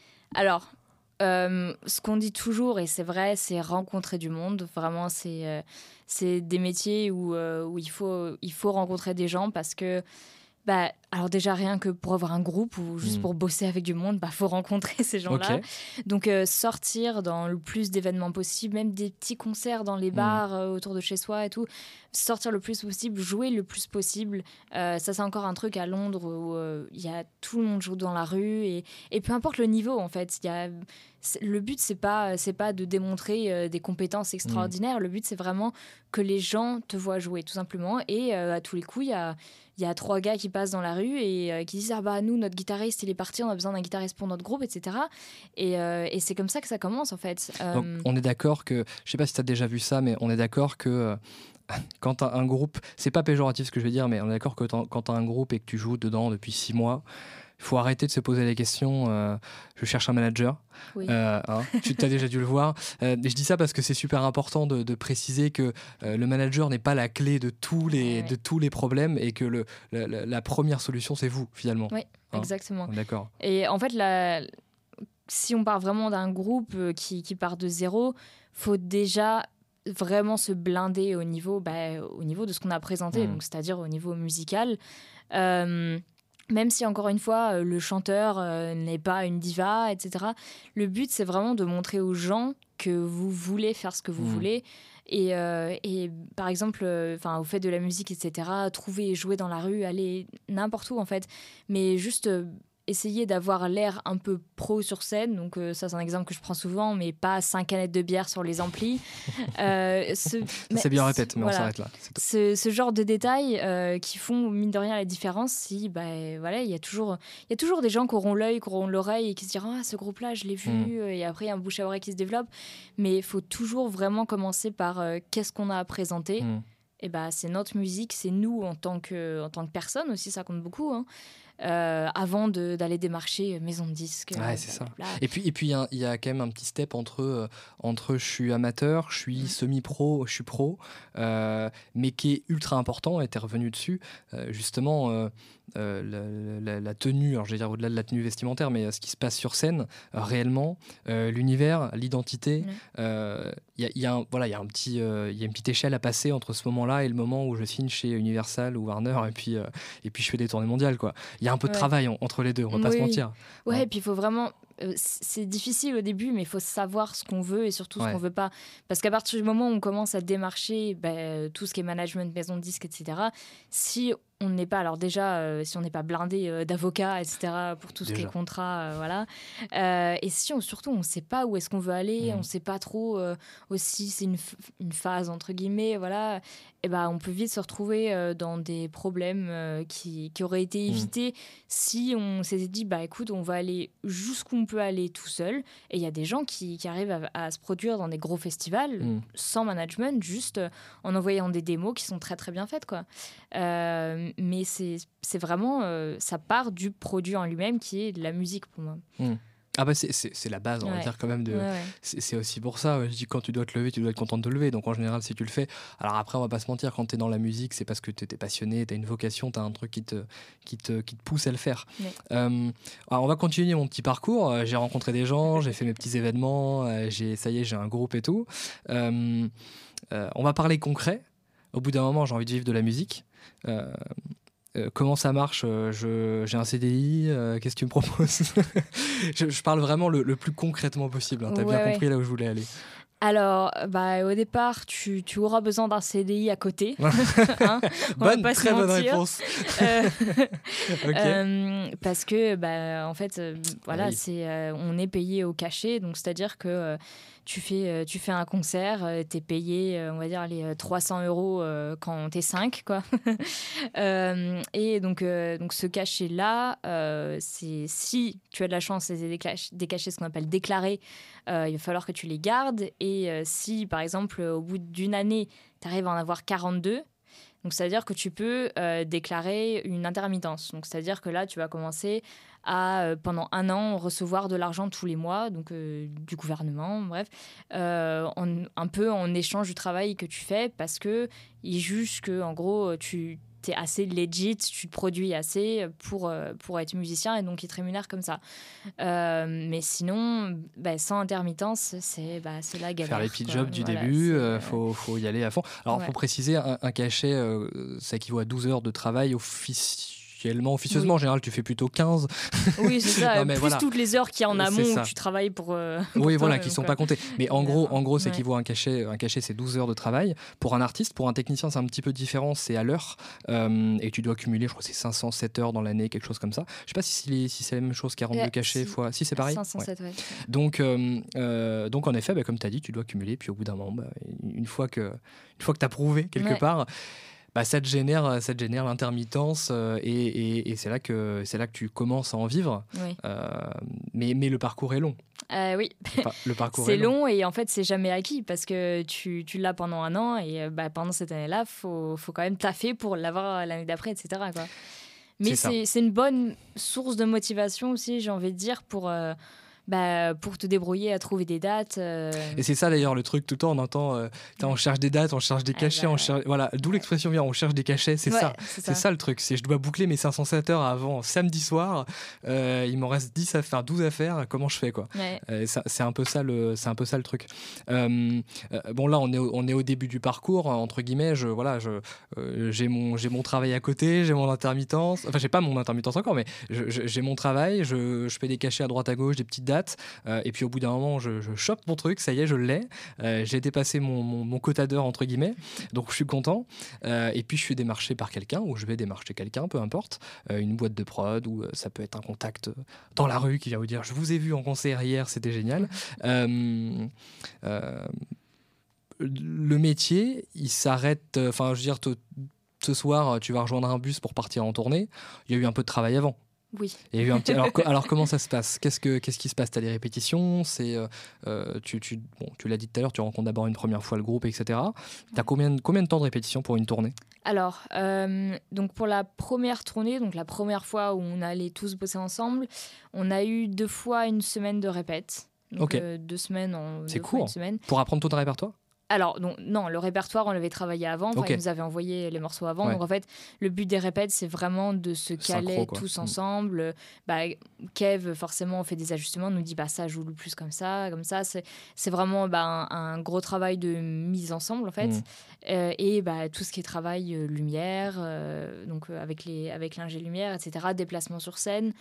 Ce qu'on dit toujours, et c'est vrai, c'est rencontrer du monde. Vraiment, c'est des métiers où il faut rencontrer des gens parce que Alors déjà, rien que pour avoir un groupe ou juste pour bosser avec du monde, faut rencontrer ces gens-là. Okay. Donc sortir dans le plus d'événements possible, même des petits concerts dans les bars autour de chez soi et tout. Sortir le plus possible, jouer le plus possible. Ça, c'est encore un truc à Londres où y a tout le monde joue dans la rue et peu importe le niveau, en fait. Le but, c'est pas de démontrer des compétences extraordinaires. Le but, c'est vraiment que les gens te voient jouer, tout simplement. Et à tous les coups, il y a trois gars qui passent dans la rue et qui disent « Ah bah, nous, notre guitariste, il est parti, on a besoin d'un guitariste pour notre groupe, etc. » et c'est comme ça que ça commence, en fait. Donc, on est d'accord que... Je sais pas si t'as déjà vu ça, mais on est d'accord que... quand t'as un groupe... C'est pas péjoratif ce que je veux dire, mais on est d'accord que quand t'as un groupe et que tu joues dedans depuis 6 mois... Il faut arrêter de se poser les questions. Je cherche un manager. Oui. Tu as déjà dû le voir. Je dis ça parce que c'est super important de préciser que le manager n'est pas la clé de tous les problèmes et que la première solution, c'est vous, finalement. Oui, exactement. D'accord. Et en fait, si on part vraiment d'un groupe qui part de zéro, faut déjà... vraiment se blinder au niveau de ce qu'on a présenté, donc, c'est-à-dire au niveau musical. Même si, encore une fois, le chanteur n'est pas une diva, etc., le but, c'est vraiment de montrer aux gens que vous voulez faire ce que vous voulez. Et par exemple, au fait de la musique, etc., trouver et jouer dans la rue, aller n'importe où, en fait. Mais juste... essayer d'avoir l'air un peu pro sur scène, donc ça c'est un exemple que je prends souvent, mais pas 5 canettes de bière sur les amplis. C'est bien répète, mais voilà. On s'arrête là. Ce genre de détails qui font mine de rien la différence. Si il y a toujours des gens qui auront l'œil, qui auront l'oreille et qui se diront ce groupe-là je l'ai vu, et après il y a un bouche à oreille qui se développe. Mais il faut toujours vraiment commencer par qu'est-ce qu'on a à présenter. Et c'est notre musique, c'est nous en tant que personne aussi, ça compte beaucoup. Avant d'aller démarcher maison de disques. Ouais, c'est ça. Là. Et puis il y a quand même un petit step entre je suis amateur, je suis semi-pro, je suis pro, mais qui est ultra important, et t'es revenu dessus, justement... la tenue, alors je vais dire au-delà de la tenue vestimentaire, mais ce qui se passe sur scène réellement, l'univers, l'identité, il y a une petite échelle à passer entre ce moment-là et le moment où je signe chez Universal ou Warner et puis je fais des tournées mondiales, quoi. Il y a un peu de travail entre les deux, on va pas se mentir. Et puis il faut vraiment... c'est difficile au début, mais il faut savoir ce qu'on veut et surtout ce qu'on veut pas. Parce qu'à partir du moment où on commence à démarcher tout ce qui est management, maison de disques, etc., si on n'est pas, alors déjà, si on n'est pas blindé d'avocats, etc., pour tout ce qui est contrat, et si surtout on ne sait pas où est-ce qu'on veut aller, on ne sait pas trop aussi, c'est une phase entre guillemets, voilà, et on peut vite se retrouver dans des problèmes qui auraient été évités si on s'était dit, écoute, on va aller jusqu'où on peut aller tout seul. Et il y a des gens qui arrivent à se produire dans des gros festivals sans management, juste en envoyant des démos qui sont très très bien faites, quoi. Mais c'est vraiment... ça part du produit en lui-même qui est de la musique pour moi. Ah bah c'est la base, on va dire quand même. C'est aussi pour ça, je dis quand tu dois te lever, tu dois être content de te lever. Donc en général, si tu le fais... Alors après, on va pas se mentir, quand t'es dans la musique, c'est parce que t'es passionné, t'as une vocation, t'as un truc qui te pousse à le faire. Alors on va continuer mon petit parcours. J'ai rencontré des gens, j'ai fait mes petits événements, j'ai un groupe et tout. On va parler concret. Au bout d'un moment, j'ai envie de vivre de la musique. Comment ça marche? J'ai un CDI, qu'est-ce que tu me proposes? je parle vraiment le plus concrètement possible, hein. T'as bien compris là où je voulais aller. Alors, au départ, tu auras besoin d'un CDI à côté. Très bonne réponse. Parce que, en fait, on est payé au cachet, donc c'est-à-dire que tu fais un concert, t'es payé, on va dire, les 300 € quand t'es 5, quoi. Et donc ce cachet-là, c'est si tu as de la chance, c'est des cachets, ce qu'on appelle déclarés, il va falloir que tu les gardes. Et si, par exemple, au bout d'une année, tu arrives à en avoir 42, donc c'est-à-dire que tu peux déclarer une intermittence. Donc c'est-à-dire que là, tu vas commencer à, pendant un an, recevoir de l'argent tous les mois, donc du gouvernement, bref, un peu en échange du travail que tu fais, parce qu'ils jugent qu'en gros, t'es assez legit, tu te produis assez pour être musicien, et donc ils te rémunèrent comme ça. Mais sinon, sans intermittence, c'est la galère. Faire les petits jobs du début, faut y aller à fond. Alors, faut préciser, un cachet, ça équivaut à 12 heures de travail officiel. officiellement, officieusement, en général tu fais plutôt 15. Oui, c'est ça. Non, plus voilà. Toutes les heures qu'il y a en amont où tu travailles pour oui, voilà, qui ne sont pas comptées. Mais en gros, ça équivaut à un cachet. Un cachet, c'est 12 heures de travail. Pour un artiste, pour un technicien, c'est un petit peu différent, c'est à l'heure. Et tu dois cumuler, je crois que c'est 507 heures dans l'année, quelque chose comme ça. Je ne sais pas si c'est la même chose, 42 cachets fois... Si, c'est pareil. 507, ouais. Donc en effet, comme tu as dit, tu dois cumuler. Puis au bout d'un moment, une fois que tu as prouvé quelque part... ça te génère l'intermittence et c'est là que tu commences à en vivre. Oui. Mais le parcours est long. Oui, le parcours c'est long et en fait c'est jamais acquis parce que tu l'as pendant un an et pendant cette année-là, faut quand même taffer pour l'avoir l'année d'après, etc. quoi. Mais c'est une bonne source de motivation aussi, j'ai envie de dire, pour te débrouiller à trouver des dates. Et c'est ça d'ailleurs le truc, tout le temps on entend on cherche des dates, on cherche des cachets, voilà, d'où l'expression vient, on cherche des cachets, c'est ça le truc, c'est je dois boucler mes 507 heures avant samedi soir, il m'en reste 10 à faire, 12 à faire, comment je fais quoi. C'est un peu ça le truc. Là on est au début du parcours entre guillemets, j'ai mon travail à côté, j'ai mon intermittence, enfin j'ai pas mon intermittence encore mais j'ai mon travail, je fais des cachets à droite à gauche, des petites dates. Et puis au bout d'un moment je chope mon truc, ça y est je l'ai, j'ai dépassé mon quota d'heures entre guillemets, donc je suis content, et puis je suis démarché par quelqu'un ou je vais démarcher quelqu'un, peu importe, une boîte de prod ou ça peut être un contact dans la rue qui vient vous dire je vous ai vu en concert hier, c'était génial. Le métier il s'arrête, enfin je veux dire ce soir tu vas rejoindre un bus pour partir en tournée, il y a eu un peu de travail avant. Oui. Il y a eu un petit... Alors comment ça se passe ? Qu'est-ce qui se passe ? T'as des répétitions ? C'est tu l'as dit tout à l'heure, tu rencontres d'abord une première fois le groupe, etc. T'as combien de temps de répétition pour une tournée ? Alors donc pour la première tournée, donc la première fois où on allait tous bosser ensemble, on a eu 2 fois une semaine de répète. Donc, 2 semaines en. C'est court. Pour apprendre tout ton répertoire ? Alors, donc, non, le répertoire, on l'avait travaillé avant. Ils nous avaient envoyé les morceaux avant. Ouais. Donc, en fait, le but des répètes, c'est vraiment de se caler tous ensemble. Kev, forcément, on fait des ajustements. Nous dit, ça joue le plus comme ça, comme ça. C'est vraiment un gros travail de mise ensemble, en fait. Tout ce qui est travail lumière, avec l'ingé lumière, etc. Déplacement sur scène.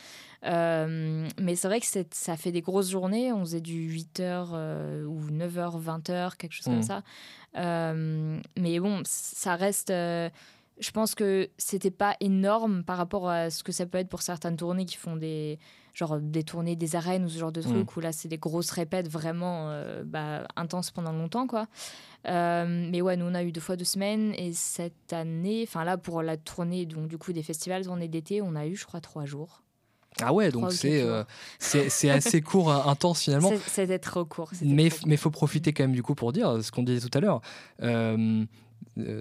Mais c'est vrai que ça fait des grosses journées. On faisait du 8h ou 9h, 20h, quelque chose comme ça. Mais bon, ça reste. Je pense que c'était pas énorme par rapport à ce que ça peut être pour certaines tournées qui font des tournées des arènes ou ce genre de trucs où là c'est des grosses répètes vraiment intenses pendant longtemps quoi. Mais ouais, nous on a eu 2 fois 2 semaines et cette année, enfin là pour la tournée donc du coup des festivals, tournée d'été, on a eu je crois 3 jours. Ah ouais, donc c'est assez court, intense finalement. C'était trop court. Mais faut profiter quand même du coup pour dire ce qu'on disait tout à l'heure.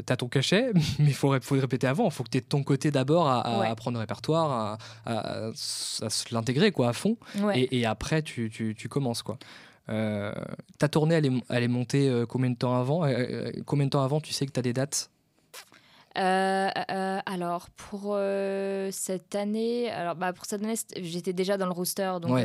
T'as ton cachet, mais il faut le répéter avant. Il faut que t'aies de ton côté d'abord à prendre le répertoire, à l'intégrer quoi, à fond. Ouais. Et après, tu commences quoi. Ta tournée, elle est montée combien de temps avant ? Combien de temps avant tu sais que t'as des dates ? Alors pour cette année, j'étais déjà dans le roster, donc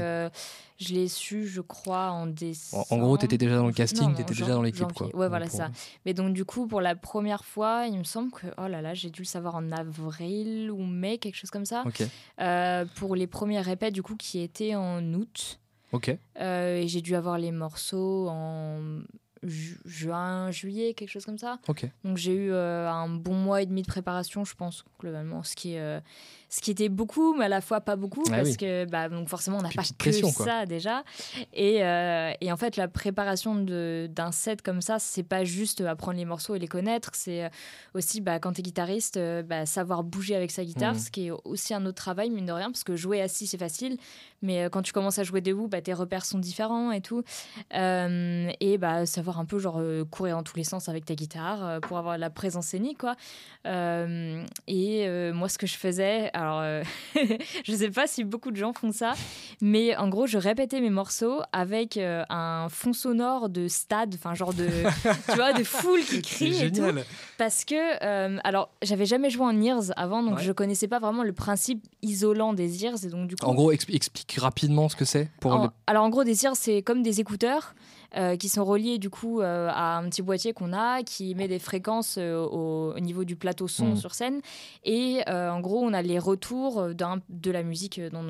je l'ai su, je crois, en décembre. En gros, t'étais déjà dans le casting, t'étais déjà dans l'équipe, quoi. Ouais, voilà ça. Mais donc du coup, pour la première fois, il me semble que j'ai dû le savoir en avril ou mai, quelque chose comme ça. Okay. Pour les premières répètes, du coup, qui étaient en août. Ok. Et j'ai dû avoir les morceaux en juin, juillet, quelque chose comme ça. Okay. Donc j'ai eu un bon mois et demi de préparation, je pense, globalement, ce qui était beaucoup, mais à la fois pas beaucoup, que donc forcément on n'a pas que pression, ça déjà. Et en fait, la préparation d'un set comme ça, c'est pas juste apprendre les morceaux et les connaître, c'est aussi quand t'es guitariste, savoir bouger avec sa guitare, ce qui est aussi un autre travail, mine de rien, parce que jouer assis c'est facile, mais quand tu commences à jouer debout, tes repères sont différents et tout. Savoir un peu courir dans tous les sens avec ta guitare pour avoir de la présence scénique quoi. Moi ce que je faisais, alors je sais pas si beaucoup de gens font ça, mais en gros je répétais mes morceaux avec un fond sonore de stade, enfin genre de tu vois, de foule qui crie et tout, parce que alors j'avais jamais joué en ears avant, donc je connaissais pas vraiment le principe isolant des ears, et donc du coup en gros explique rapidement ce que c'est pour alors en gros des ears c'est comme des écouteurs qui sont reliés du coup à un petit boîtier qu'on a qui met des fréquences au niveau du plateau son sur scène, et en gros on a les retours de la musique dans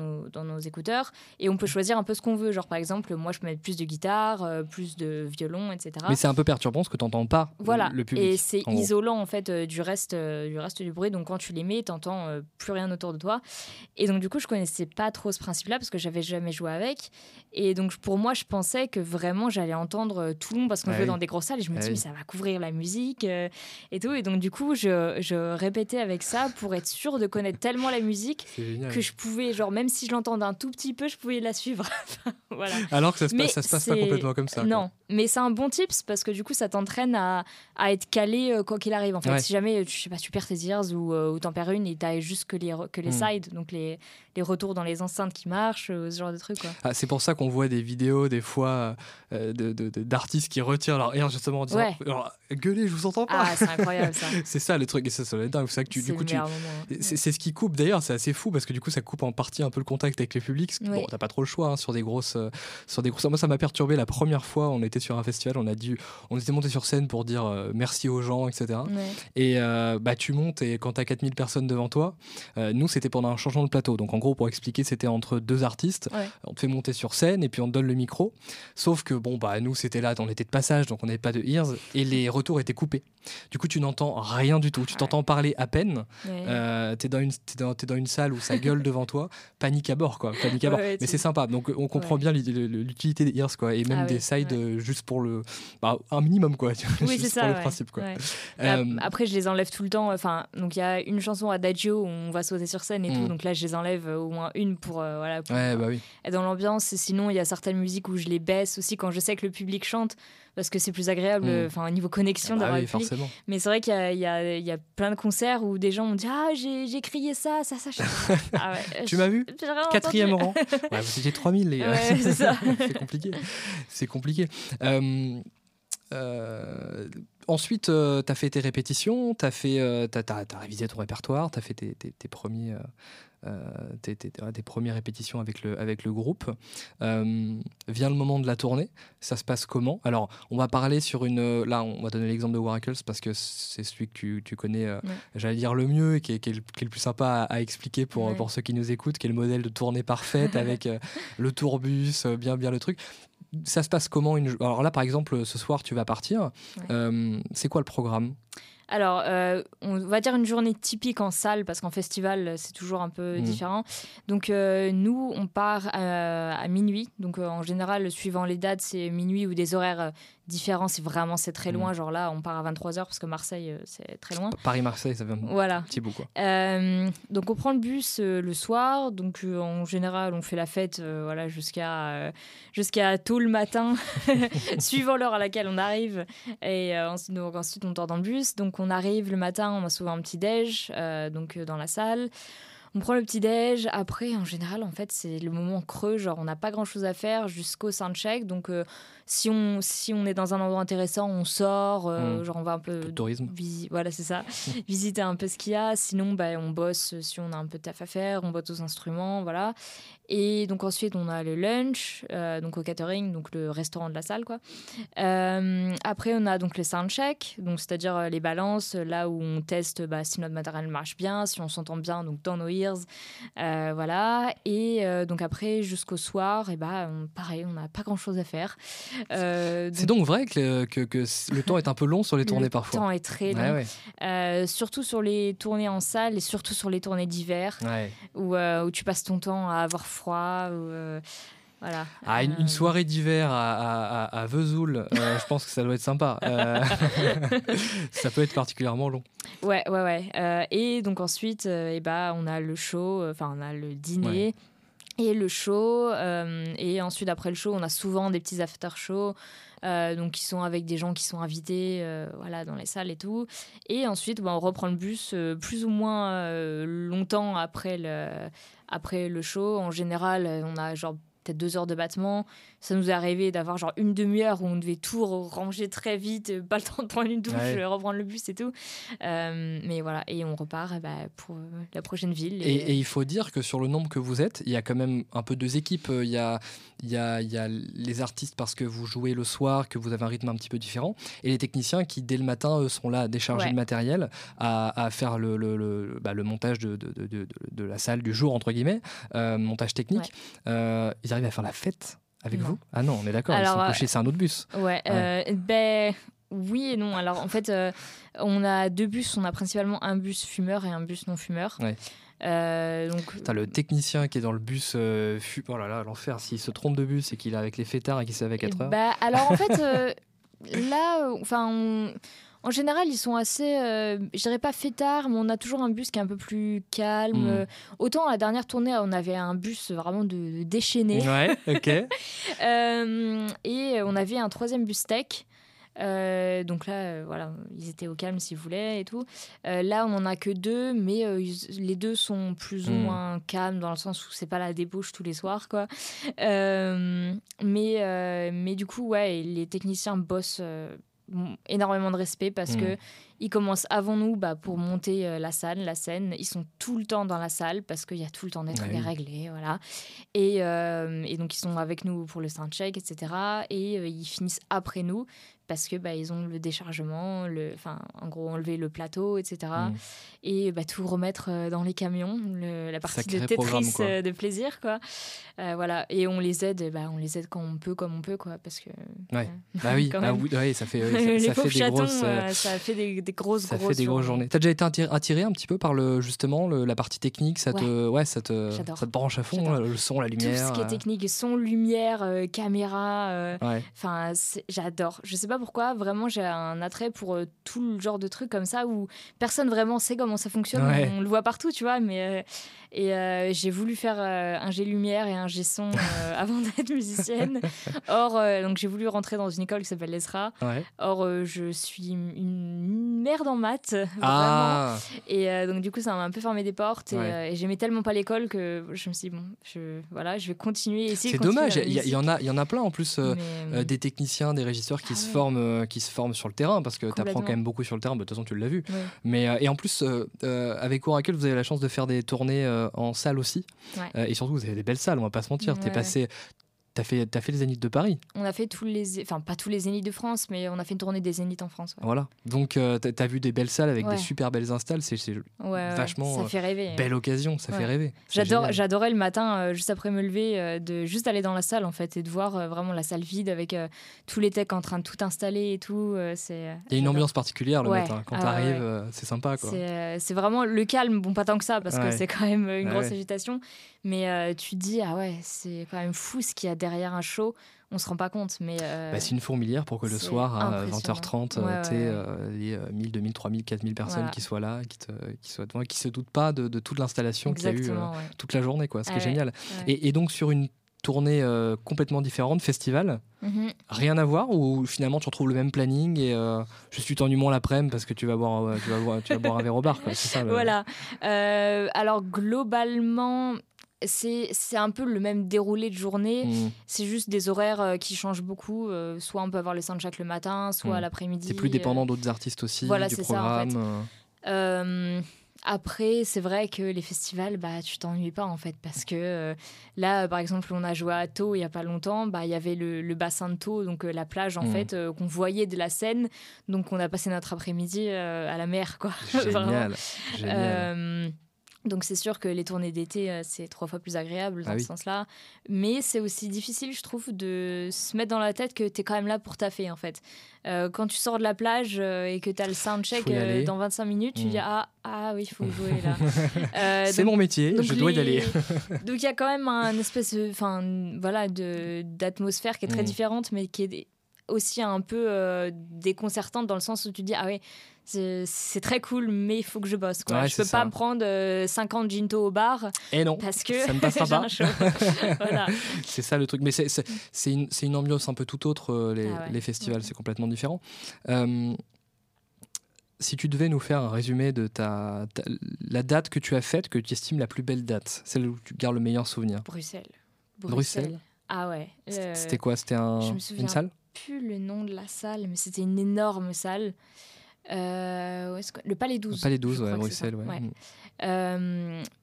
nos écouteurs, et on peut choisir un peu ce qu'on veut, genre par exemple moi je peux mettre plus de guitare, plus de violon, etc. Mais c'est un peu perturbant ce que t'entends pas, voilà, le public, et c'est isolant en fait du reste du bruit, donc quand tu les mets t'entends plus rien autour de toi, et donc du coup je connaissais pas trop ce principe là parce que j'avais jamais joué avec, et donc pour moi je pensais que vraiment j'allais entendre tout le monde parce qu'on jouait dans des grosses salles, et je me dis mais ça va couvrir la musique et tout, et donc du coup je répétais avec ça pour être sûre de connaître tellement la musique que je pouvais, genre même si je l'entendais un tout petit peu je pouvais la suivre. Voilà. Alors que ça se passe pas complètement comme ça, non quoi. Mais c'est un bon tips parce que du coup ça t'entraîne à être calé quoi qu'il arrive en fait. Si jamais tu perds tes ears ou t'en perds une et t'as juste que les sides, donc les retours dans les enceintes qui marchent, ce genre de trucs quoi. Ah, c'est pour ça qu'on voit des vidéos des fois d'artistes qui retirent leur ears justement en disant gueulez, je vous entends pas. Ah, c'est incroyable ça. C'est ça le truc, et ça doit être dingue. C'est ce qui coupe d'ailleurs, c'est assez fou parce que du coup ça coupe en partie un peu le contact avec les publics. Bon, t'as pas trop le choix hein, sur des grosses. Moi ça m'a perturbé la première fois, on était sur un festival, on était monté sur scène pour dire merci aux gens, etc. Et tu montes, et quand t'as 4000 personnes devant toi, nous c'était pendant un changement de plateau, donc en gros pour expliquer c'était entre deux artistes, on te fait monter sur scène et puis on te donne le micro, sauf que nous c'était là, on était de passage donc on n'avait pas de ears et les retours étaient coupés, du coup tu n'entends rien du tout, tu t'entends parler à peine, t'es dans une salle où ça gueule devant toi, panique à bord. Mais c'est sympa, donc on comprend bien l'utilité des ears quoi, et même des sides juste pour le un minimum quoi, oui, c'est ça, pour le principe quoi. Après je les enlève tout le temps, enfin donc il y a une chanson Adagio où on va sauter sur scène et tout, donc là je les enlève au moins une pour être dans l'ambiance, et sinon il y a certaines musiques où je les baisse aussi quand je sais que le public chante parce que c'est plus agréable au niveau connexion d'avoir le public. Mais c'est vrai qu'il y a plein de concerts où des gens m'ont dit j'ai crié ça tu m'as vu 4e rang. Vous étiez 3000 les c'est ça. c'est compliqué. Ensuite, t'as fait tes répétitions, t'as révisé ton répertoire, t'as fait tes premières répétitions avec le groupe. Vient le moment de la tournée, ça se passe comment ? Alors, on va parler sur une... Là, on va donner l'exemple de Worakls parce que c'est celui que tu connais, j'allais dire le mieux, et qui est le plus sympa à expliquer pour ceux qui nous écoutent, qui est le modèle de tournée parfaite avec le tourbus, bien le truc. Ça se passe comment Alors là, par exemple, ce soir, tu vas partir. C'est quoi le programme ? Alors, on va dire une journée typique en salle, parce qu'en festival, c'est toujours un peu différent. Donc, nous, on part à minuit. Donc, en général, suivant les dates, c'est minuit ou des horaires différents. C'est très loin. Genre là, on part à 23h, parce que Marseille, c'est très loin. Paris-Marseille, ça fait un petit bout, quoi. Donc, on prend le bus le soir. Donc, en général, on fait la fête jusqu'à tôt le matin, suivant l'heure à laquelle on arrive. Et ensuite, on dort dans le bus. Donc, on arrive le matin, on a souvent un petit-déj dans la salle. On prend le petit-déj. Après, en général, en fait, c'est le moment creux. Genre, on n'a pas grand-chose à faire jusqu'au soundcheck. Donc, si on est dans un endroit intéressant, on sort. Genre, on va un peu tourisme. Voilà, c'est ça. Visiter un peu ce qu'il y a. Sinon, on bosse. Si on a un peu de taf à faire, on bosse aux instruments. Voilà. Et donc, ensuite, on a le lunch, donc au catering, donc le restaurant de la salle, quoi. Après, on a donc les soundcheck, c'est-à-dire les balances, là où on teste si notre matériel marche bien, si on s'entend bien, donc dans nos ears. Voilà. Et donc, après, jusqu'au soir, pareil, on n'a pas grand-chose à faire. C'est donc vrai que le temps est un peu long sur les tournées parfois. Le temps est très long. Surtout sur les tournées en salle et surtout sur les tournées d'hiver, où tu passes ton temps à avoir froid ou une soirée d'hiver à Vesoul, je pense que ça doit être sympa. Ça peut être particulièrement long. Ouais. Et donc ensuite, on a le show, on a le dîner. Et le show, et ensuite après le show, on a souvent des petits after-shows, donc qui sont avec des gens qui sont invités, dans les salles et tout. Et ensuite, on reprend le bus plus ou moins longtemps après le show. En général, on a genre peut-être 2 heures de battement. Ça nous est arrivé d'avoir genre une demi-heure où on devait tout ranger très vite, pas le temps de prendre une douche, reprendre le bus et tout. Mais voilà, et on repart pour la prochaine ville. Et il faut dire que sur le nombre que vous êtes, il y a quand même un peu 2 équipes. Il y a les artistes parce que vous jouez le soir, que vous avez un rythme un petit peu différent, et les techniciens qui dès le matin sont là à décharger le matériel, à faire le montage de la salle du jour entre guillemets, montage technique. Ils arrivent à faire la fête avec vous ? Ah non, on est d'accord. Alors, ils sont couchés, c'est un autre bus. Oui et non. Alors en fait, on a 2 bus. On a principalement un bus fumeur et un bus non fumeur. Ouais. Donc... Putain, le technicien qui est dans le bus oh là là, l'enfer, s'il se trompe de bus et qu'il est avec les fêtards et qu'il s'est avec 4 heures. Alors en fait, en général, ils sont assez, je dirais pas fêtards, mais on a toujours un bus qui est un peu plus calme. Autant la dernière tournée, on avait un bus vraiment de déchaîné. Ouais, ok. Et on avait un 3e bus tech. Donc là, ils étaient au calme s'ils voulaient et tout. Là, on en a que 2, mais les 2 sont plus ou moins calmes dans le sens où c'est pas la débauche tous les soirs, quoi. Mais du coup, les techniciens bossent énormément de respect parce que ils commencent avant nous pour monter la scène. Ils sont tout le temps dans la salle parce qu'il y a tout le temps des trucs à régler, voilà. Et donc ils sont avec nous pour le soundcheck, etc. Et ils finissent après nous parce que ils ont le déchargement, en gros enlever le plateau, etc. Et tout remettre dans les camions, la partie sacré de Tetris de plaisir, quoi. Voilà. Et on les aide quand on peut, comme on peut, quoi, parce que. Ça fait des grosses journées. T'as déjà été attiré un petit peu par la partie technique, ça te branche à fond, le son, la lumière. Tout ce qui est technique, son, lumière, caméra. J'adore. Je sais pas pourquoi, vraiment j'ai un attrait pour tout le genre de trucs comme ça où personne vraiment sait comment ça fonctionne, on le voit partout, tu vois, mais j'ai voulu faire un G lumière et un G son avant d'être musicienne. Or donc j'ai voulu rentrer dans une école qui s'appelle Lesra. Or je suis une merde en maths vraiment. Et donc du coup ça m'a un peu fermé des portes et j'aimais tellement pas l'école que je me suis dit je vais continuer. C'est dommage, il y en a plein en plus, des techniciens, des régisseurs qui se forment sur le terrain, parce que tu apprends quand même beaucoup sur le terrain, de toute façon tu l'as vu. Mais et en plus avec Worakls vous avez la chance de faire des tournées en salle aussi. Et surtout vous avez des belles salles, on va pas se mentir. T'as fait les Zéniths de Paris. On a fait pas tous les Zéniths de France, mais on a fait une tournée des Zéniths en France. Voilà. Donc t'as vu des belles salles avec des super belles installs, c'est vachement. Ça fait rêver. Belle occasion, ça fait rêver. J'adorais le matin, juste après me lever, de juste aller dans la salle en fait et de voir vraiment la salle vide avec tous les techs en train de tout installer et tout. Il y a une ambiance particulière le matin quand t'arrives, c'est sympa, quoi. C'est vraiment le calme, pas tant que ça parce que c'est quand même une grosse agitation, mais tu te dis c'est quand même fou ce qu'il y a derrière un show, on se rend pas compte, mais c'est une fourmilière pour que le soir à 20h30 il y a 1000, 2000, 3000, 4000 personnes qui soient là, qui soient devant et qui se doutent pas de toute l'installation qu'il y a eu toute la journée, quoi, ce qui est génial. Et donc sur une tournée complètement différente, festival, rien à voir, ou finalement tu retrouves le même planning et juste tu t'ennuies moins l'après-midi parce que tu vas boire un verre au bar, quoi, c'est ça, voilà. Alors globalement c'est un peu le même déroulé de journée, c'est juste des horaires qui changent beaucoup, soit on peut avoir le soundcheck le matin, soit l'après-midi. C'est plus dépendant d'autres artistes aussi, du programme. Ça, en fait. Après, c'est vrai que les festivals, tu t'ennuies pas en fait, parce que là, par exemple, on a joué à Thau il y a pas longtemps, il y avait le bassin de Thau, donc la plage en fait, qu'on voyait de la Seine, donc on a passé notre après-midi à la mer, quoi. Génial, génial. Donc c'est sûr que les tournées d'été, c'est 3 fois plus agréable dans ce sens-là. Mais c'est aussi difficile, je trouve, de se mettre dans la tête que t'es quand même là pour taffer, en fait. Quand tu sors de la plage et que t'as le soundcheck dans 25 minutes, tu dis oui, il faut jouer là. C'est donc, mon métier, je dois y aller. Donc il y a quand même un espèce d'atmosphère qui est très différente, mais qui est aussi un peu déconcertante dans le sens où tu dis c'est très cool, mais il faut que je bosse, quoi. Je peux pas me prendre 50 ginto au bar. Et non, parce que ça ne passera pas. Voilà. C'est ça le truc. Mais c'est une ambiance un peu tout autre, les festivals, c'est complètement différent. Si tu devais nous faire un résumé de la date que tu as faite, que tu estimes la plus belle date, celle où tu gardes le meilleur souvenir. Bruxelles. Ah ouais. C'était quoi? C'était une salle? Je ne me souviens plus le nom de la salle, mais c'était une énorme salle. Le Palais 12. Le Palais 12, ouais, Bruxelles. Ouais.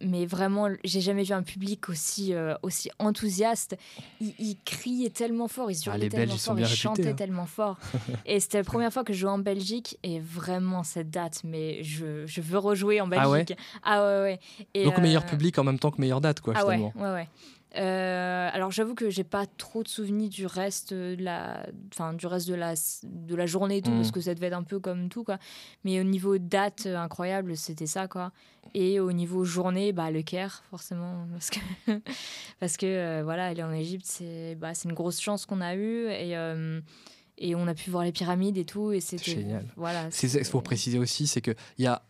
Mais vraiment, j'ai jamais vu un public aussi enthousiaste. Ils criaient tellement fort, ils hurlaient tellement fort, ils chantaient tellement fort. Et c'était la première fois que je jouais en Belgique. Et vraiment, cette date, mais je veux rejouer en Belgique. Ah ouais. Et donc meilleur public en même temps que meilleure date, quoi, finalement. Ouais. Alors j'avoue que j'ai pas trop de souvenirs du reste de la journée et tout, parce que ça devait être un peu comme tout, quoi. Mais au niveau date incroyable, c'était ça, quoi. Et au niveau journée, le Caire forcément, parce que voilà, aller en Égypte, c'est une grosse chance qu'on a eue, et on a pu voir les pyramides et tout, et c'était génial. Voilà. C'est pour préciser aussi, c'est que il y a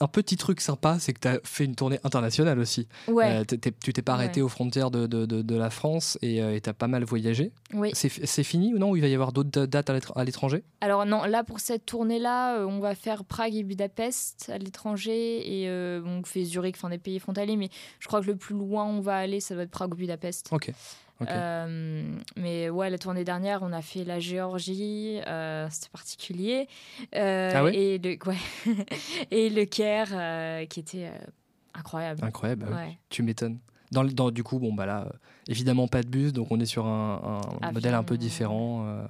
un petit truc sympa, c'est que tu as fait une tournée internationale aussi. Ouais. Tu t'es pas arrêté aux frontières de la France, et tu as pas mal voyagé. Oui. C'est fini ou non? Ou il va y avoir d'autres dates à l'étranger? Alors non, là pour cette tournée-là, on va faire Prague et Budapest à l'étranger, et on fait Zurich, des pays frontaliers, mais je crois que le plus loin on va aller, ça va être Prague ou Budapest. Ok. Mais ouais, la tournée dernière, on a fait la Géorgie, c'était particulier. Et le Caire, qui était incroyable. Incroyable, ouais. Oui. Tu m'étonnes. Du coup, là, évidemment pas de bus, donc on est sur un modèle un peu différent,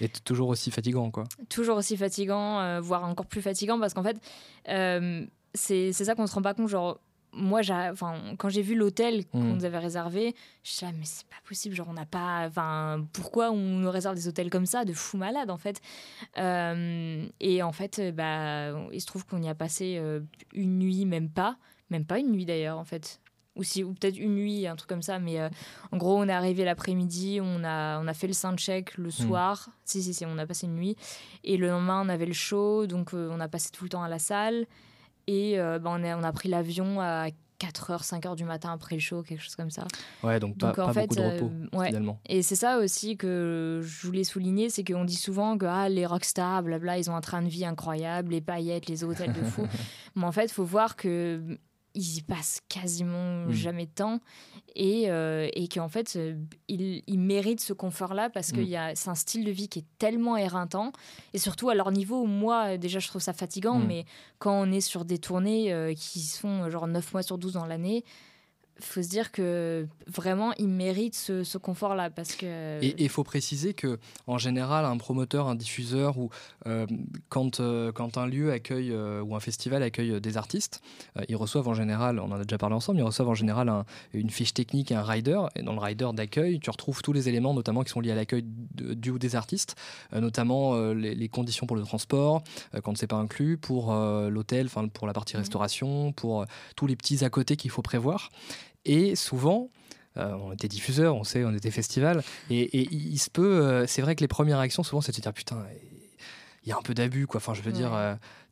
et toujours aussi fatigant, quoi. Toujours aussi fatigant, voire encore plus fatigant, parce qu'en fait, c'est ça qu'on se rend pas compte, genre. Moi, quand j'ai vu l'hôtel qu'on nous avait réservé, je me suis dit, mais c'est pas possible, genre on n'a pas. Enfin, pourquoi on nous réserve des hôtels comme ça, de fous malades, en fait. Et en fait, il se trouve qu'on y a passé une nuit, même pas une nuit d'ailleurs, en fait. Ou peut-être une nuit, un truc comme ça, mais en gros, on est arrivé l'après-midi, on a fait le soundcheck le soir, si, on a passé une nuit, et le lendemain, on avait le show, donc on a passé tout le temps à la salle. Et on a pris l'avion à 4h, 5h du matin après le show, quelque chose comme ça. Ouais, donc pas beaucoup de repos, finalement. Et c'est ça aussi que je voulais souligner, c'est qu'on dit souvent que les rockstars, blabla, ils ont un train de vie incroyable, les paillettes, les hôtels de fous. Mais en fait, il faut voir qu'ils y passent quasiment jamais de temps, et qu'en fait, ils méritent ce confort-là, parce que c'est un style de vie qui est tellement éreintant. Et surtout, à leur niveau, moi, déjà, je trouve ça fatigant, mais quand on est sur des tournées qui sont genre 9 mois sur 12 dans l'année, il faut se dire que vraiment, ils méritent ce confort-là. Parce que... Et il faut préciser qu'en général, un promoteur, un diffuseur, ou quand un lieu accueille, ou un festival accueille des artistes, ils reçoivent en général, on en a déjà parlé ensemble, ils reçoivent en général une fiche technique et un rider. Et dans le rider d'accueil, tu retrouves tous les éléments, notamment qui sont liés à l'accueil du ou des artistes, notamment les conditions pour le transport, quand c'est pas inclus, pour l'hôtel, pour la partie restauration, pour tous les petits à côté qu'il faut prévoir. Et souvent, on était diffuseur, on sait, on était festival, et il se peut. C'est vrai que les premières réactions, souvent, c'est de se dire putain, il y a un peu d'abus, quoi. Enfin, je veux dire,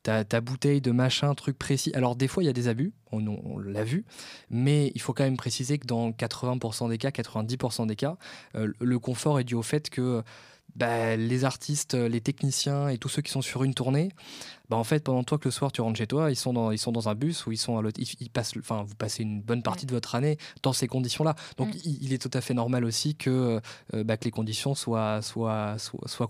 ta bouteille de machin, truc précis. Alors, des fois, il y a des abus, on l'a vu, mais il faut quand même préciser que dans 80% des cas, 90% des cas, le confort est dû au fait que les artistes, les techniciens et tous ceux qui sont sur une tournée, en fait, pendant que le soir tu rentres chez toi, ils sont dans un bus, ou ils sont à l'autre, vous passez une bonne partie de votre année dans ces conditions-là. Donc il est tout à fait normal aussi que les conditions soient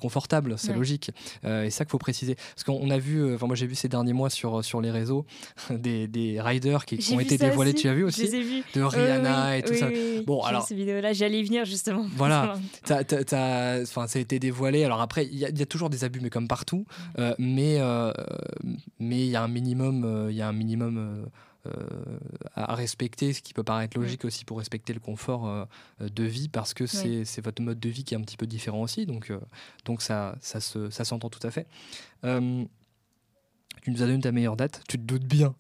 confortables, c'est logique. Et ça qu'il faut préciser, parce qu'on a vu, moi j'ai vu ces derniers mois sur les réseaux des riders qui ont été dévoilés aussi. Tu as vu aussi? Je les ai vus. De Rihanna, oui, et tout ça. Oui. Bon, alors ces vidéos-là, j'allais y venir justement. Voilà, ça a été dévoilé. Alors après, il y a toujours des abus, mais comme partout, mais il y a un minimum, à respecter, ce qui peut paraître logique aussi pour respecter le confort de vie, parce que c'est votre mode de vie qui est un petit peu différent aussi, donc ça s'entend tout à fait. Tu nous as donné ta meilleure date, tu te doutes bien.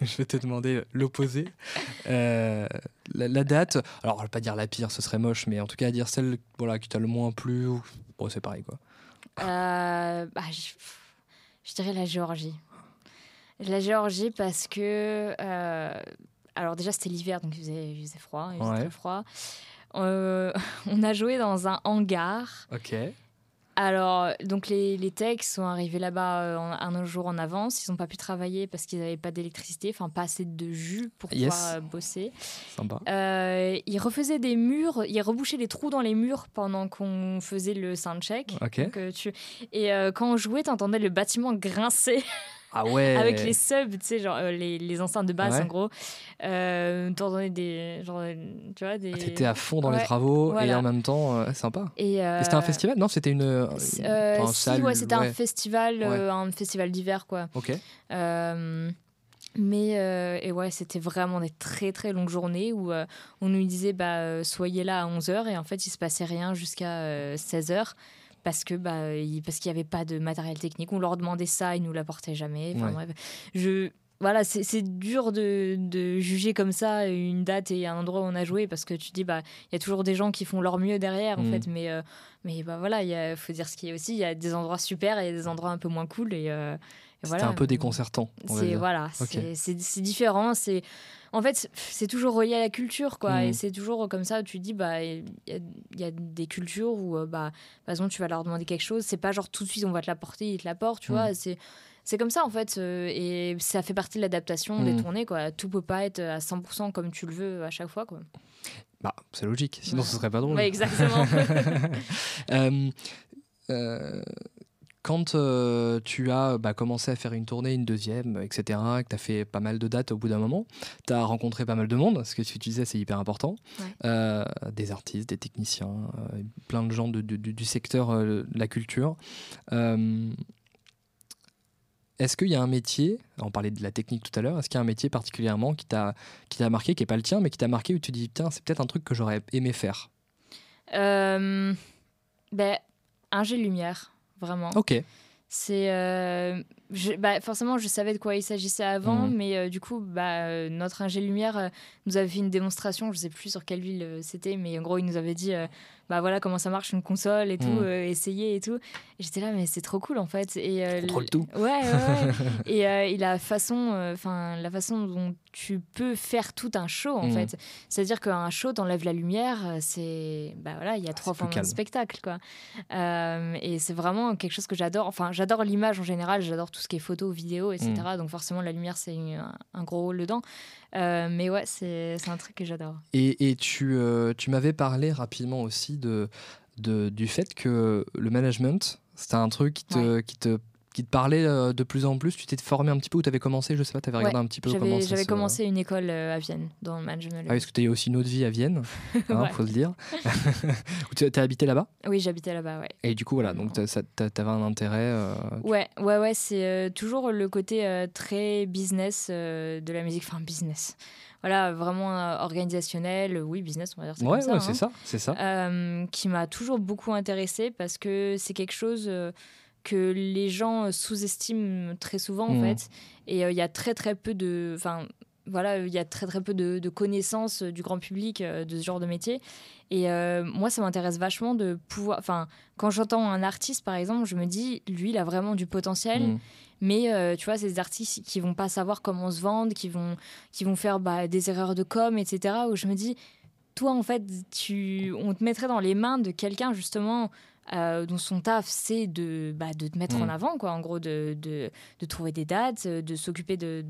Je vais te demander l'opposé. La date, alors je vais pas dire la pire, ce serait moche, mais en tout cas à dire celle qui t'a le moins plu, bon, c'est pareil, quoi. Je dirais la Géorgie. La Géorgie parce que... alors déjà, c'était l'hiver, donc il faisait froid. Il faisait très froid. On a joué dans un hangar. Ok. Alors, donc les techs sont arrivés là-bas un jour en avance. Ils n'ont pas pu travailler parce qu'ils n'avaient pas d'électricité, enfin pas assez de jus pour pouvoir bosser. Sympa. Ils refaisaient des murs, ils rebouchaient les trous dans les murs pendant qu'on faisait le soundcheck. Okay. Donc, quand on jouait, t'entendais le bâtiment grincer. Ah ouais. Avec les subs, tu sais, genre les enceintes de basse, en gros. T'entendais des. Genre, tu vois, des. T'étais à fond dans les travaux, voilà. Et en même temps, sympa. Et c'était un festival ? Non, c'était une salle, c'était un festival, un festival d'hiver, quoi. Ok. Mais c'était vraiment des très très longues journées où on nous disait, soyez là à 11h, et en fait, il se passait rien jusqu'à 16h. Parce qu'il n'y avait pas de matériel technique. On leur demandait ça, ils ne nous l'apportaient jamais. Enfin, bref, c'est dur de juger comme ça une date et un endroit où on a joué, parce que tu dis, il y a toujours des gens qui font leur mieux derrière, en fait. Mais il faut dire ce qu'il y a aussi. Il y a des endroits super et des endroits un peu moins cool. Et c'était un peu déconcertant. C'est différent. En fait, c'est toujours relié à la culture, quoi. Et c'est toujours comme ça où tu te dis, il y a des cultures où, par exemple, tu vas leur demander quelque chose. C'est pas genre tout de suite, on va te l'apporter, ils te l'apportent, tu vois. C'est comme ça, en fait. Et ça fait partie de l'adaptation des tournées, quoi. Tout peut pas être à 100% comme tu le veux à chaque fois, quoi. C'est logique. Sinon, ce serait pas drôle. Ouais, exactement. Quand tu as commencé à faire une tournée, une deuxième, etc., que tu as fait pas mal de dates au bout d'un moment, tu as rencontré pas mal de monde, ce que tu disais, c'est hyper important. Ouais. Des artistes, des techniciens, plein de gens du secteur de la culture. Est-ce qu'il y a un métier, on parlait de la technique tout à l'heure, est-ce qu'il y a un métier particulièrement qui t'a marqué, qui n'est pas le tien, mais qui t'a marqué où tu te dis, c'est peut-être un truc que j'aurais aimé faire? Ingé lumière. Vraiment. Ok. C'est forcément, je savais de quoi il s'agissait avant, mais du coup, notre ingé lumière nous avait fait une démonstration. Je sais plus sur quelle ville c'était, mais en gros, il nous avait dit, voilà comment ça marche une console et tout, essayez et tout. Et j'étais là, mais c'est trop cool en fait. Et contrôle tout. Ouais. Et la façon dont tu peux faire tout un show en fait. C'est-à-dire qu'un show, t'enlèves la lumière, c'est il y a 3 formes de spectacle, quoi. Et c'est vraiment quelque chose que j'adore. Enfin, j'adore l'image en général, j'adore tout ce qui est photo, vidéo, etc. Donc forcément, la lumière, c'est un gros rôle dedans. Mais ouais, c'est un truc que j'adore. Et tu m'avais parlé rapidement aussi du fait que le management, c'était un truc qui te parlait de plus en plus. Tu t'es formé un petit peu, ou tu avais commencé, je sais pas, tu avais regardé un petit peu comment ça... J'avais commencé une école à Vienne, dans le management. Ah, parce que tu as eu aussi une autre vie à Vienne, faut se dire. Tu as habité là-bas ? Oui, j'habitais là-bas, ouais. Et du coup, voilà, donc tu avais un intérêt... Ouais, c'est toujours le côté très business de la musique, enfin business... Voilà, vraiment organisationnel, oui, business, on va dire ça comme ça. Ouais, hein. C'est ça. Qui m'a toujours beaucoup intéressée parce que c'est quelque chose que les gens sous-estiment très souvent, en fait. Et il y a très, très peu de... Enfin, voilà, il y a très, très peu de connaissances du grand public de ce genre de métier. Et moi, ça m'intéresse vachement de pouvoir... Enfin, quand j'entends un artiste, par exemple, je me dis, lui, il a vraiment du potentiel... Mais tu vois, c'est des artistes qui vont pas savoir comment se vendre, qui vont faire des erreurs de com, etc. Où je me dis, toi, en fait, on te mettrait dans les mains de quelqu'un, justement, dont son taf, c'est de te mettre en avant, quoi. En gros, de trouver des dates, de s'occuper de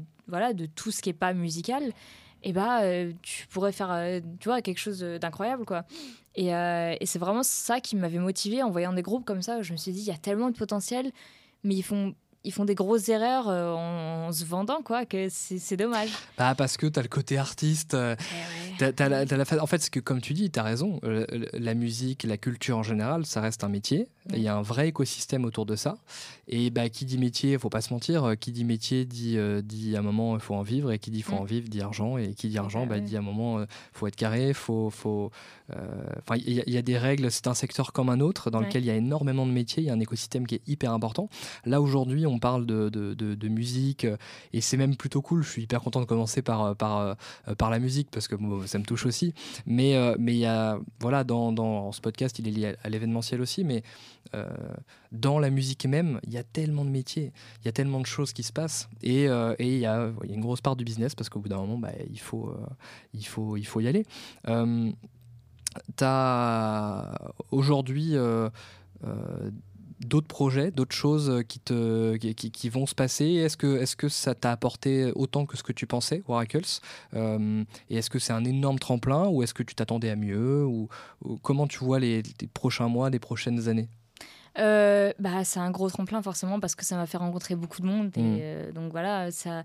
tout ce qui est pas musical. Et tu pourrais faire tu vois, quelque chose d'incroyable, quoi. Et c'est vraiment ça qui m'avait motivée en voyant des groupes comme ça. Où je me suis dit, il y a tellement de potentiel, mais ils font des grosses erreurs en se vendant, quoi, que c'est dommage. Parce que t'as le côté artiste, t'as la en fait, c'est que, comme tu dis, t'as raison, la musique, la culture en général, ça reste un métier, il y a un vrai écosystème autour de ça, et qui dit métier, faut pas se mentir, qui dit métier dit à un moment, il faut en vivre, et qui dit faut en vivre, dit argent, et qui dit argent, dit à un moment, faut être carré, enfin, il y a des règles, c'est un secteur comme un autre, dans lequel il y a énormément de métiers, il y a un écosystème qui est hyper important. Là, aujourd'hui, on parle de musique et c'est même plutôt cool. Je suis hyper content de commencer par la musique parce que ça me touche aussi. Mais il y a, voilà, dans ce podcast, il est lié à l'événementiel aussi, mais dans la musique même, il y a tellement de métiers, il y a tellement de choses qui se passent et il y a une grosse part du business parce qu'au bout d'un moment, il faut y aller. T'as aujourd'hui d'autres projets, d'autres choses qui vont se passer. Est-ce que ça t'a apporté autant que ce que tu pensais, Worakls ? Et est-ce que c'est un énorme tremplin ou est-ce que tu t'attendais à mieux ou comment tu vois les prochains mois, les prochaines années ? C'est un gros tremplin forcément parce que ça m'a fait rencontrer beaucoup de monde et donc voilà, il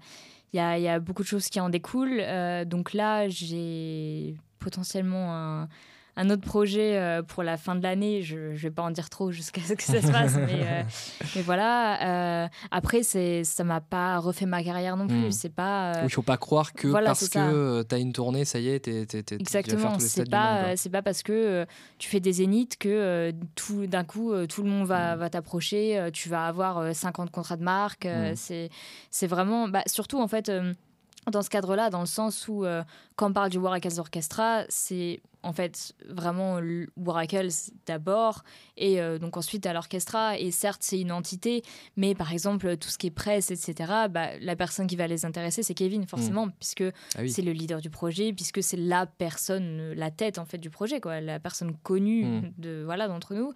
y a beaucoup de choses qui en découlent. Donc là, j'ai potentiellement un autre projet pour la fin de l'année. Je ne vais pas en dire trop jusqu'à ce que ça se passe. Mais voilà. Après, ça ne m'a pas refait ma carrière non plus. C'est pas, il ne faut pas croire que voilà, parce que tu as une tournée, ça y est, tu es déjà faire tous les stades du monde. Exactement. Ce n'est pas parce que tu fais des zéniths que d'un coup, tout le monde va t'approcher. Tu vas avoir 50 contrats de marque. C'est vraiment... surtout, en fait... dans ce cadre-là, dans le sens où, quand on parle du Worakls Orchestra, c'est en fait vraiment Worakls d'abord, et donc ensuite à l'orchestra. Et certes, c'est une entité, mais par exemple, tout ce qui est presse, etc., la personne qui va les intéresser, c'est Kevin, forcément, puisque c'est le leader du projet, puisque c'est la personne, la tête en fait du projet, quoi, la personne connue d'entre nous.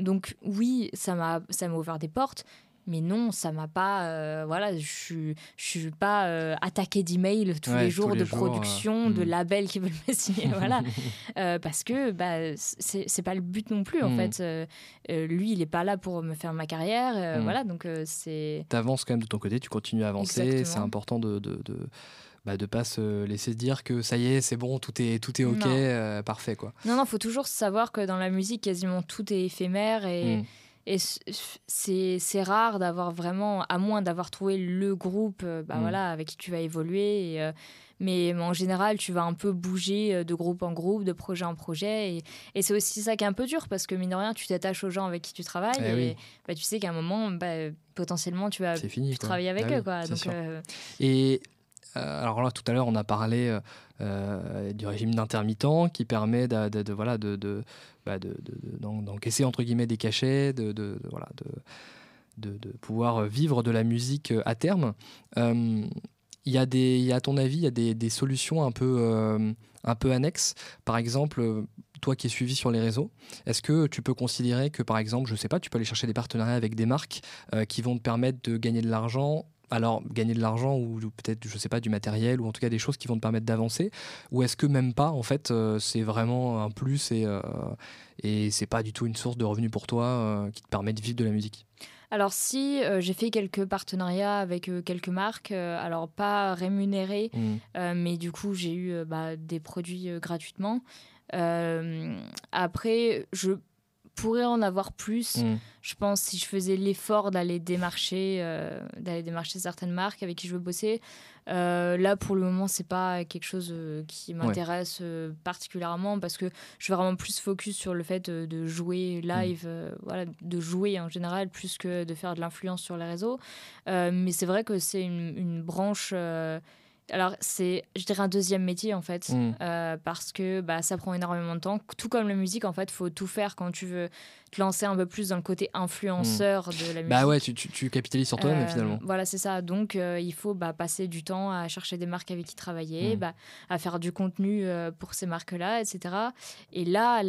Donc oui, ça m'a ouvert des portes. Mais non, ça m'a pas... je suis pas attaquée d'emails tous les jours de production, de labels qui veulent me signer, voilà. Parce que c'est pas le but non plus, en fait. Lui, il est pas là pour me faire ma carrière, voilà, donc c'est... T'avances quand même de ton côté, tu continues à avancer. Exactement. C'est important de pas se laisser dire que ça y est, c'est bon, tout est OK, parfait, quoi. Non, faut toujours savoir que dans la musique, quasiment tout est éphémère et... Et c'est rare d'avoir vraiment, à moins d'avoir trouvé le groupe avec qui tu vas évoluer. Mais en général, tu vas un peu bouger de groupe en groupe, de projet en projet. Et c'est aussi ça qui est un peu dur parce que, mine de rien, tu t'attaches aux gens avec qui tu travailles. Tu sais qu'à un moment, potentiellement, tu vas plus travailler avec eux. Quoi. Donc, Et alors là, tout à l'heure, on a parlé du régime d'intermittent qui permet d'encaisser entre guillemets des cachets, de pouvoir vivre de la musique à terme. Il y a à ton avis, des solutions un peu annexes. Par exemple, toi qui es suivi sur les réseaux, est-ce que tu peux considérer que, par exemple, je sais pas, tu peux aller chercher des partenariats avec des marques qui vont te permettre de gagner de l'argent? Alors, gagner de l'argent ou peut-être, je sais pas, du matériel ou en tout cas des choses qui vont te permettre d'avancer, ou est-ce que même pas, en fait, c'est vraiment un plus et c'est pas du tout une source de revenus pour toi qui te permet de vivre de la musique ? Alors si, j'ai fait quelques partenariats avec quelques marques, alors pas rémunérées, mais du coup, j'ai eu des produits gratuitement. Après, je pourrais en avoir plus, je pense, si je faisais l'effort d'aller démarcher certaines marques avec qui je veux bosser. Là, pour le moment, c'est pas quelque chose qui m'intéresse particulièrement parce que je suis vraiment plus focus sur le fait de jouer live, de jouer en général, plus que de faire de l'influence sur les réseaux. Mais c'est vrai que c'est une branche... Alors, c'est, je dirais, un deuxième métier, en fait, parce que ça prend énormément de temps. Tout comme la musique, en fait, il faut tout faire quand tu veux te lancer un peu plus dans le côté influenceur de la musique. Tu capitalises sur toi-même, finalement. Voilà, c'est ça. Donc, il faut passer du temps à chercher des marques avec qui travailler, à faire du contenu pour ces marques-là, etc. Et là,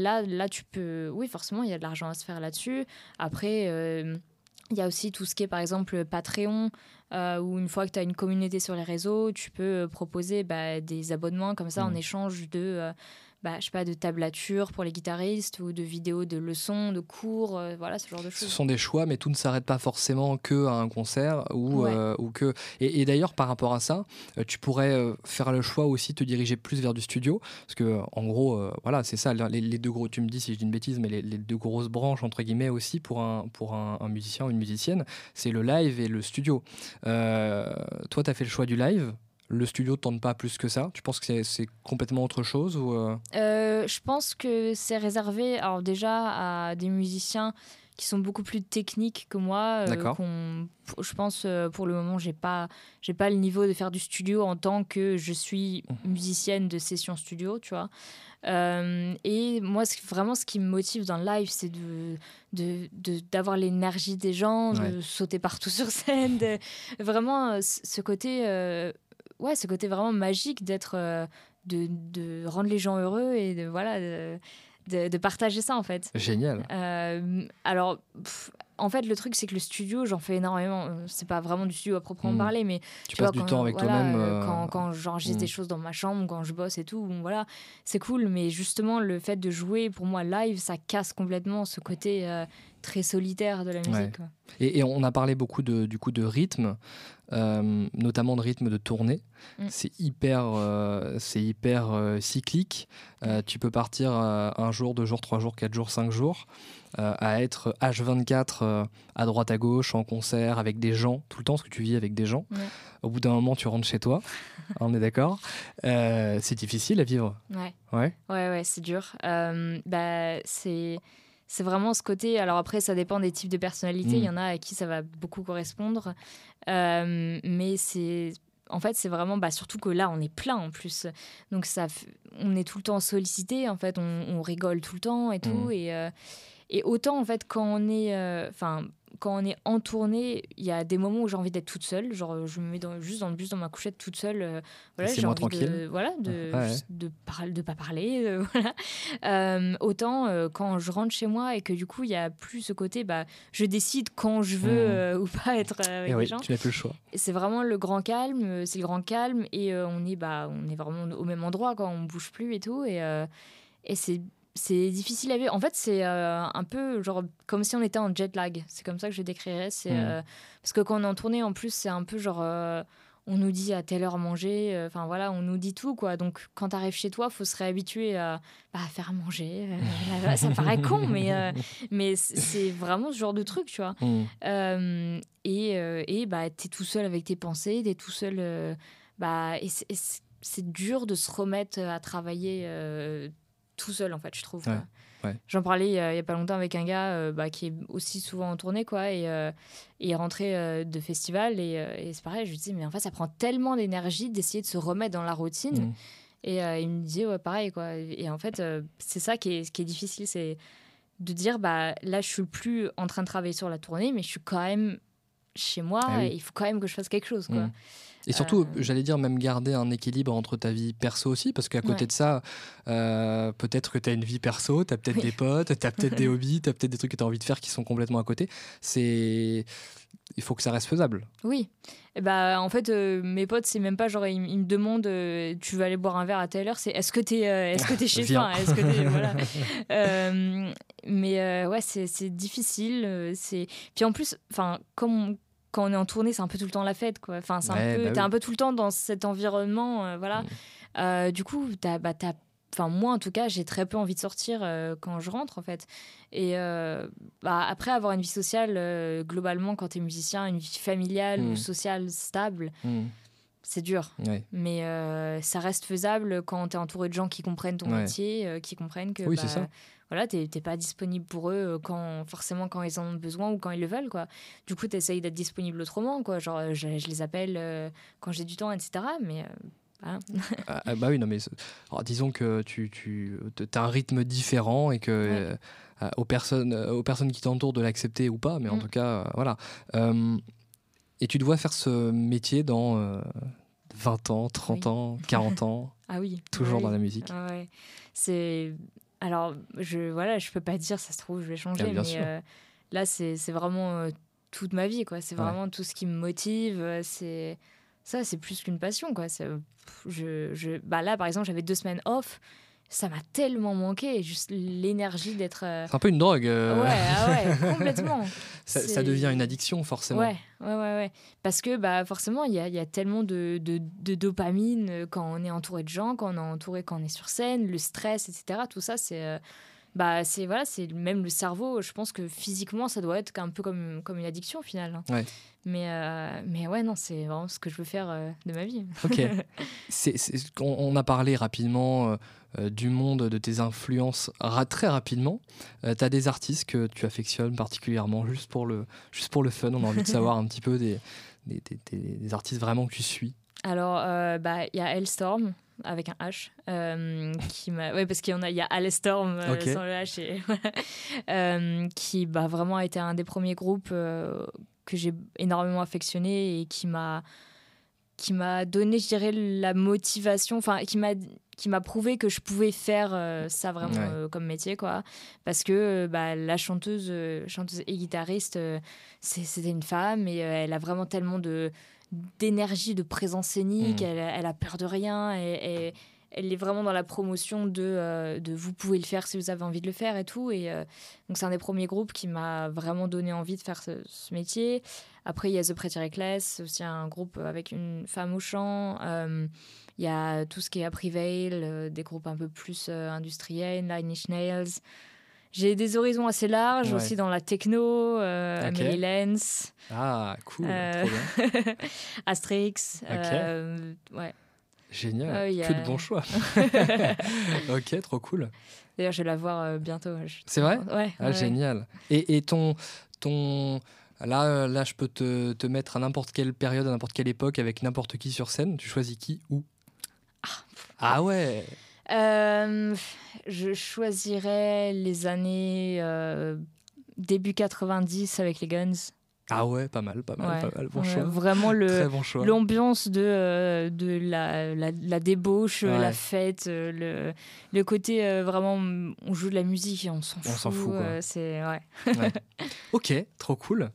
tu peux... Oui, forcément, il y a de l'argent à se faire là-dessus. Après... Il y a aussi tout ce qui est, par exemple, Patreon, où une fois que tu as une communauté sur les réseaux, tu peux proposer des abonnements comme ça en échange de, de tablatures pour les guitaristes ou de vidéos de leçons, de cours, ce genre de choses. Ce sont des choix, mais tout ne s'arrête pas forcément qu'à un concert. Et d'ailleurs, par rapport à ça, tu pourrais faire le choix aussi de te diriger plus vers du studio, parce que, en gros, c'est ça, les deux gros, tu me dis si je dis une bêtise, mais les deux grosses branches, entre guillemets, aussi pour un musicien ou une musicienne, c'est le live et le studio. Toi, tu as fait le choix du live. Le studio ne tente pas plus que ça. Tu penses que c'est complètement autre chose ou Je pense que c'est réservé alors déjà à des musiciens qui sont beaucoup plus techniques que moi. Je pense, pour le moment, j'ai pas le niveau de faire du studio en tant que je suis musicienne de session studio, tu vois. Et moi, vraiment, ce qui me motive dans le live, c'est d'avoir l'énergie des gens, de sauter partout sur scène, vraiment ce côté... ce côté vraiment magique d'être, de rendre les gens heureux et de, de partager ça en fait. Génial. Alors en fait le truc c'est que le studio j'en fais énormément, c'est pas vraiment du studio à proprement parler, mais tu passes du temps avec toi-même. Quand j'enregistre des choses dans ma chambre, quand je bosse et tout, bon, voilà, c'est cool, mais justement le fait de jouer pour moi live ça casse complètement ce côté très solitaire de la musique. Ouais. Quoi. Et on a parlé beaucoup de rythme, notamment de rythme de tournée. C'est hyper cyclique. Tu peux partir un jour, 2 jours, 3 jours, 4 jours, 5 jours, à être H24 à droite à gauche, en concert, avec des gens tout le temps, parce que tu vis avec des gens. Ouais. Au bout d'un moment, tu rentres chez toi. On est d'accord. C'est difficile à vivre. Ouais, c'est dur. C'est vraiment ce côté... Alors après, ça dépend des types de personnalités. Il y en a à qui ça va beaucoup correspondre. Mais c'est... En fait, c'est vraiment... surtout que là, on est plein en plus. Donc, on est tout le temps sollicité. En fait, on rigole tout le temps et tout. Et autant, en fait, quand on est en tournée, il y a des moments où j'ai envie d'être toute seule. Genre, je me mets juste dans le bus, dans ma couchette, toute seule. Voilà, j'ai envie de pas parler. Voilà. Autant quand je rentre chez moi et que du coup, il n'y a plus ce côté, je décide quand je veux ou pas être avec les gens. Tu n'as plus le choix. Et c'est vraiment le grand calme. C'est le grand calme et on est vraiment au même endroit, quoi. On ne bouge plus et tout. Et c'est difficile à vivre. En fait, c'est un peu genre comme si on était en jet lag. C'est comme ça que je décrirais. C'est, parce que quand on est en tournée, en plus, c'est un peu genre... on nous dit à telle heure manger. Enfin, voilà, on nous dit tout, quoi. Donc, quand t'arrives chez toi, faut se réhabituer à faire manger. Ça paraît con, mais c'est vraiment ce genre de truc, tu vois. T'es tout seul avec tes pensées. T'es tout seul... c'est dur de se remettre à travailler... tout seul en fait, je trouve. Ouais. J'en parlais il y a pas longtemps avec un gars qui est aussi souvent en tournée, quoi, et rentré de festival et c'est pareil, je lui dis mais en fait ça prend tellement d'énergie d'essayer de se remettre dans la routine et il me disait ouais pareil, quoi, et en fait c'est ça qui est difficile, c'est de dire là je suis plus en train de travailler sur la tournée mais je suis quand même chez moi. Et il faut quand même que je fasse quelque chose, quoi. Et surtout, j'allais dire, même garder un équilibre entre ta vie perso aussi, parce qu'à côté de ça, peut-être que t'as une vie perso, t'as peut-être des potes, t'as peut-être des hobbies, t'as peut-être des trucs que t'as envie de faire qui sont complètement à côté. Il faut que ça reste faisable. Oui. En fait, mes potes, c'est même pas genre, ils me demandent tu veux aller boire un verre à telle heure, c'est est-ce que t'es chez toi, est-ce que t'es... Voilà. C'est difficile. Puis en plus, quand on est en tournée, c'est un peu tout le temps la fête, quoi. Enfin, c'est un peu, t'es un peu tout le temps dans cet environnement, voilà. Du coup, moi, en tout cas, j'ai très peu envie de sortir quand je rentre, en fait. Et après, avoir une vie sociale, globalement, quand t'es musicien, une vie familiale ou sociale stable, c'est dur. Ouais. Mais ça reste faisable quand t'es entouré de gens qui comprennent ton métier, qui comprennent que... Oui, c'est ça. Voilà, t'es pas disponible pour eux forcément quand ils en ont besoin ou quand ils le veulent, quoi. Du coup, t'essayes d'être disponible autrement, quoi. Genre, je les appelle quand j'ai du temps, etc. Mais... oui, non, mais... Alors, disons que tu t'as un rythme différent et que... Aux personnes qui t'entourent de l'accepter ou pas, mais en tout cas, voilà. Et tu dois faire ce métier dans 20 ans, 30 ans, 40 ans. Ah oui. Toujours dans la musique. Ah ouais. C'est... Alors, je peux pas dire, ça se trouve, je vais changer, mais là, c'est vraiment toute ma vie, quoi. C'est vraiment tout ce qui me motive. Ça, c'est plus qu'une passion, quoi. Là, par exemple, j'avais 2 semaines off. Ça m'a tellement manqué, juste l'énergie d'être... C'est un peu une drogue. Ouais, complètement. Ça devient une addiction, forcément. Ouais. Parce que forcément, il y a tellement de dopamine quand on est entouré de gens, quand on est sur scène, le stress, etc. Tout ça, c'est même le cerveau. Je pense que physiquement, ça doit être un peu comme une addiction, au final. Ouais. Mais ouais, non, c'est vraiment ce que je veux faire de ma vie. Ok. On a parlé rapidement... du monde de tes influences très rapidement. Tu as des artistes que tu affectionnes particulièrement, juste pour le fun. On a envie de savoir un petit peu des artistes vraiment que tu suis. Alors, il y a Alestorm avec un H, parce qu'il y a Alestorm sans le H, et qui vraiment a été un des premiers groupes que j'ai énormément affectionné et qui m'a qui m'a donné, je dirais, la motivation, enfin, qui m'a prouvé que je pouvais faire ça vraiment comme métier, quoi. Parce que la chanteuse et guitariste, c'était une femme et elle a vraiment tellement d'énergie, de présence scénique, elle a peur de rien et elle est vraiment dans la promotion de vous pouvez le faire si vous avez envie de le faire et tout. Et donc c'est un des premiers groupes qui m'a vraiment donné envie de faire ce métier. Après, il y a The Pretty Reckless, aussi un groupe avec une femme au chant. Il y a tout ce qui est à Prevail, des groupes un peu plus industriels, Nine Inch Nails. J'ai des horizons assez larges aussi dans la techno, Mélens. Ah, cool, trop bien. Astrix. Ouais. Génial, que de bons choix. Ok, trop cool. D'ailleurs, je vais la voir bientôt. C'est vrai ? Ouais. Ah, ouais. Génial. Et ton... Là, je peux te mettre à n'importe quelle période, à n'importe quelle époque, avec n'importe qui sur scène. Tu choisis qui, où ? Ah ouais. Je choisirais les années début 90 avec les Guns. Ah ouais, pas mal, bon choix. Vraiment très bon choix. L'ambiance de la débauche, la fête, le côté vraiment, on joue de la musique et on s'en fout. C'est, ouais. Ok, trop cool.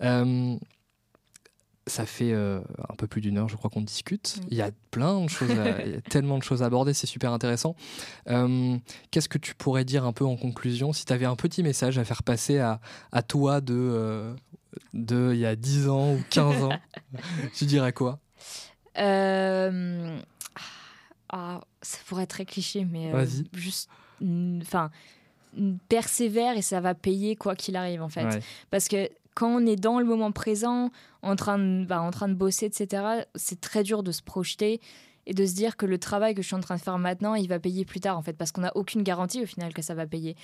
Ça fait un peu plus d'une heure, je crois qu'on discute. Il y a plein de choses, il y a tellement de choses à aborder, c'est super intéressant. Qu'est-ce que tu pourrais dire un peu en conclusion, si tu avais un petit message à faire passer à toi de il y a 10 ans ou 15 ans, tu dirais quoi ? Ça pourrait être très cliché, mais juste... Enfin, persévère et ça va payer quoi qu'il arrive, en fait. Ouais. Parce que quand on est dans le moment présent, en train de bosser, etc., c'est très dur de se projeter et de se dire que le travail que je suis en train de faire maintenant, il va payer plus tard, en fait, parce qu'on n'a aucune garantie, au final, que ça va payer.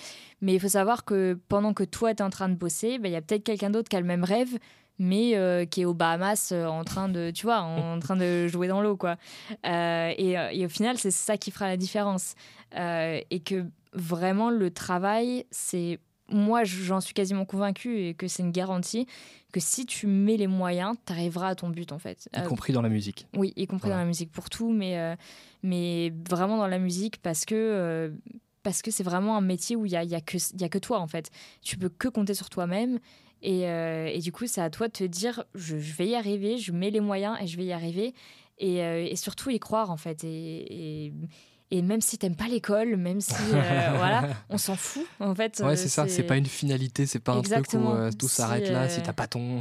Mais il faut savoir que pendant que toi, tu es en train de bosser, il y a peut-être quelqu'un d'autre qui a le même rêve, mais qui est aux Bahamas en train de jouer dans l'eau, quoi. Et au final, c'est ça qui fera la différence. Et que vraiment, le travail, c'est... Moi, j'en suis quasiment convaincue et que c'est une garantie que si tu mets les moyens, tu arriveras à ton but, en fait. Y compris dans la musique. Oui, y compris dans la musique pour tout, mais vraiment dans la musique parce que c'est vraiment un métier où il y a que toi, en fait. Tu peux que compter sur toi-même et du coup, c'est à toi de te dire je vais y arriver, je mets les moyens et je vais y arriver et surtout y croire, en fait. Et même si t'aimes pas l'école, même si voilà, on s'en fout en fait. Ouais, c'est ça. C'est pas une finalité, c'est pas un truc où tout s'arrête là. Si t'as pas ton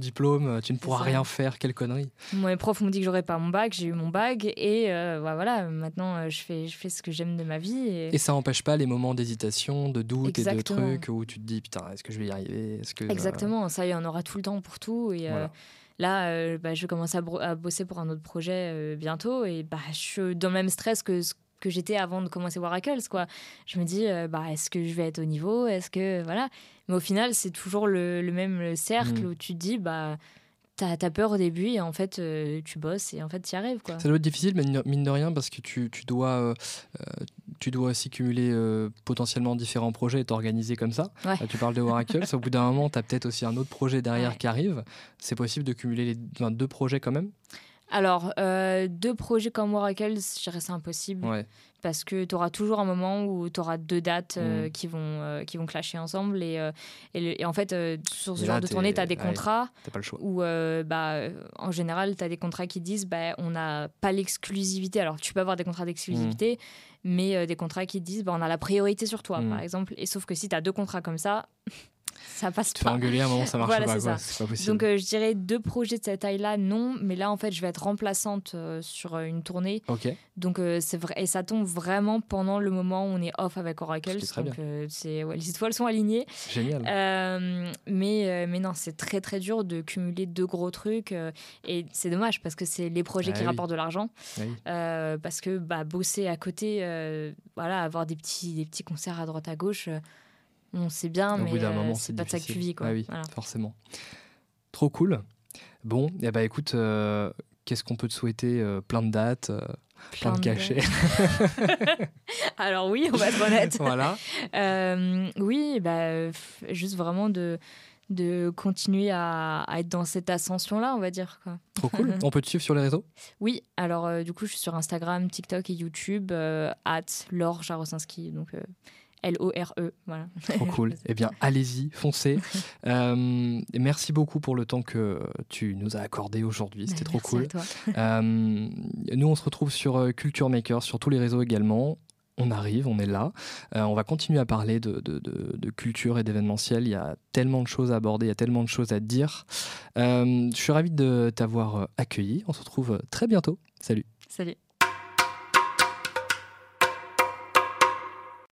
diplôme, tu ne pourras rien faire. Quelle connerie. Moi, mes profs m'ont dit que j'aurais pas mon bac. J'ai eu mon bac et voilà. Maintenant, je fais ce que j'aime de ma vie. Et ça n'empêche pas les moments d'hésitation, de doute et de trucs où tu te dis putain, est-ce que je vais y arriver ? Est-ce que exactement. Ça y est, on aura tout le temps pour tout et. Voilà. Là, je vais commencer à bosser pour un autre projet bientôt et je suis dans le même stress que ce que j'étais avant de commencer Worakls, quoi. Je me dis, est-ce que je vais être au niveau ? Est-ce que, voilà. Mais au final, c'est toujours le même cercle où tu te dis, t'as peur au début et en fait, tu bosses et en fait, t'y arrives, quoi. Ça doit être difficile, mais mine de rien, parce que tu dois aussi cumuler potentiellement différents projets et t'organiser comme ça. Ouais. Là, tu parles de Worakls, au bout d'un moment, tu as peut-être aussi un autre projet derrière qui arrive. C'est possible de cumuler deux projets quand même ? Alors, deux projets comme Worakls, je dirais c'est impossible parce que tu auras toujours un moment où tu auras deux dates qui vont clasher ensemble et en fait, sur ce genre de tournée, tu as des contrats t'as pas le choix. Où en général, tu as des contrats qui disent on n'a pas l'exclusivité. Alors, tu peux avoir des contrats d'exclusivité, mais des contrats qui disent on a la priorité sur toi, par exemple. Et sauf que si tu as deux contrats comme ça... Ça passe pas. Tu vas engueuler à un moment, ça marche pas. C'est pas possible. Donc je dirais deux projets de cette taille-là, non. Mais là, en fait, je vais être remplaçante sur une tournée. Ok. Donc c'est vrai et ça tombe vraiment pendant le moment où on est off avec Worakls. C'est très bien. Les étoiles sont alignées. Génial. Mais non, c'est très très dur de cumuler deux gros trucs et c'est dommage parce que c'est les projets qui rapportent de l'argent. Oui. Parce que bosser à côté, avoir des petits concerts à droite à gauche. On sait bien, mais c'est pas difficile. De sa cuvie, quoi. Ah oui, forcément. Trop cool. Bon, et écoute, qu'est-ce qu'on peut te souhaiter ? Plein de dates, plein de cachets. Alors oui, on va être honnête. Voilà. Oui, juste vraiment de... de continuer à être dans cette ascension-là, on va dire, quoi. Trop cool. On peut te suivre sur les réseaux ? Oui, alors du coup, je suis sur Instagram, TikTok et YouTube, @Laure Jarosinski, donc L-O-R-E, voilà. Trop cool. Eh bien, allez-y, foncez. Merci beaucoup pour le temps que tu nous as accordé aujourd'hui. C'était trop cool. Merci à toi. Nous, on se retrouve sur Culture Makers, sur tous les réseaux également. On arrive, on est là. On va continuer à parler de culture et d'événementiel. Il y a tellement de choses à aborder, il y a tellement de choses à dire. Je suis ravi de t'avoir accueilli. On se retrouve très bientôt. Salut. Salut.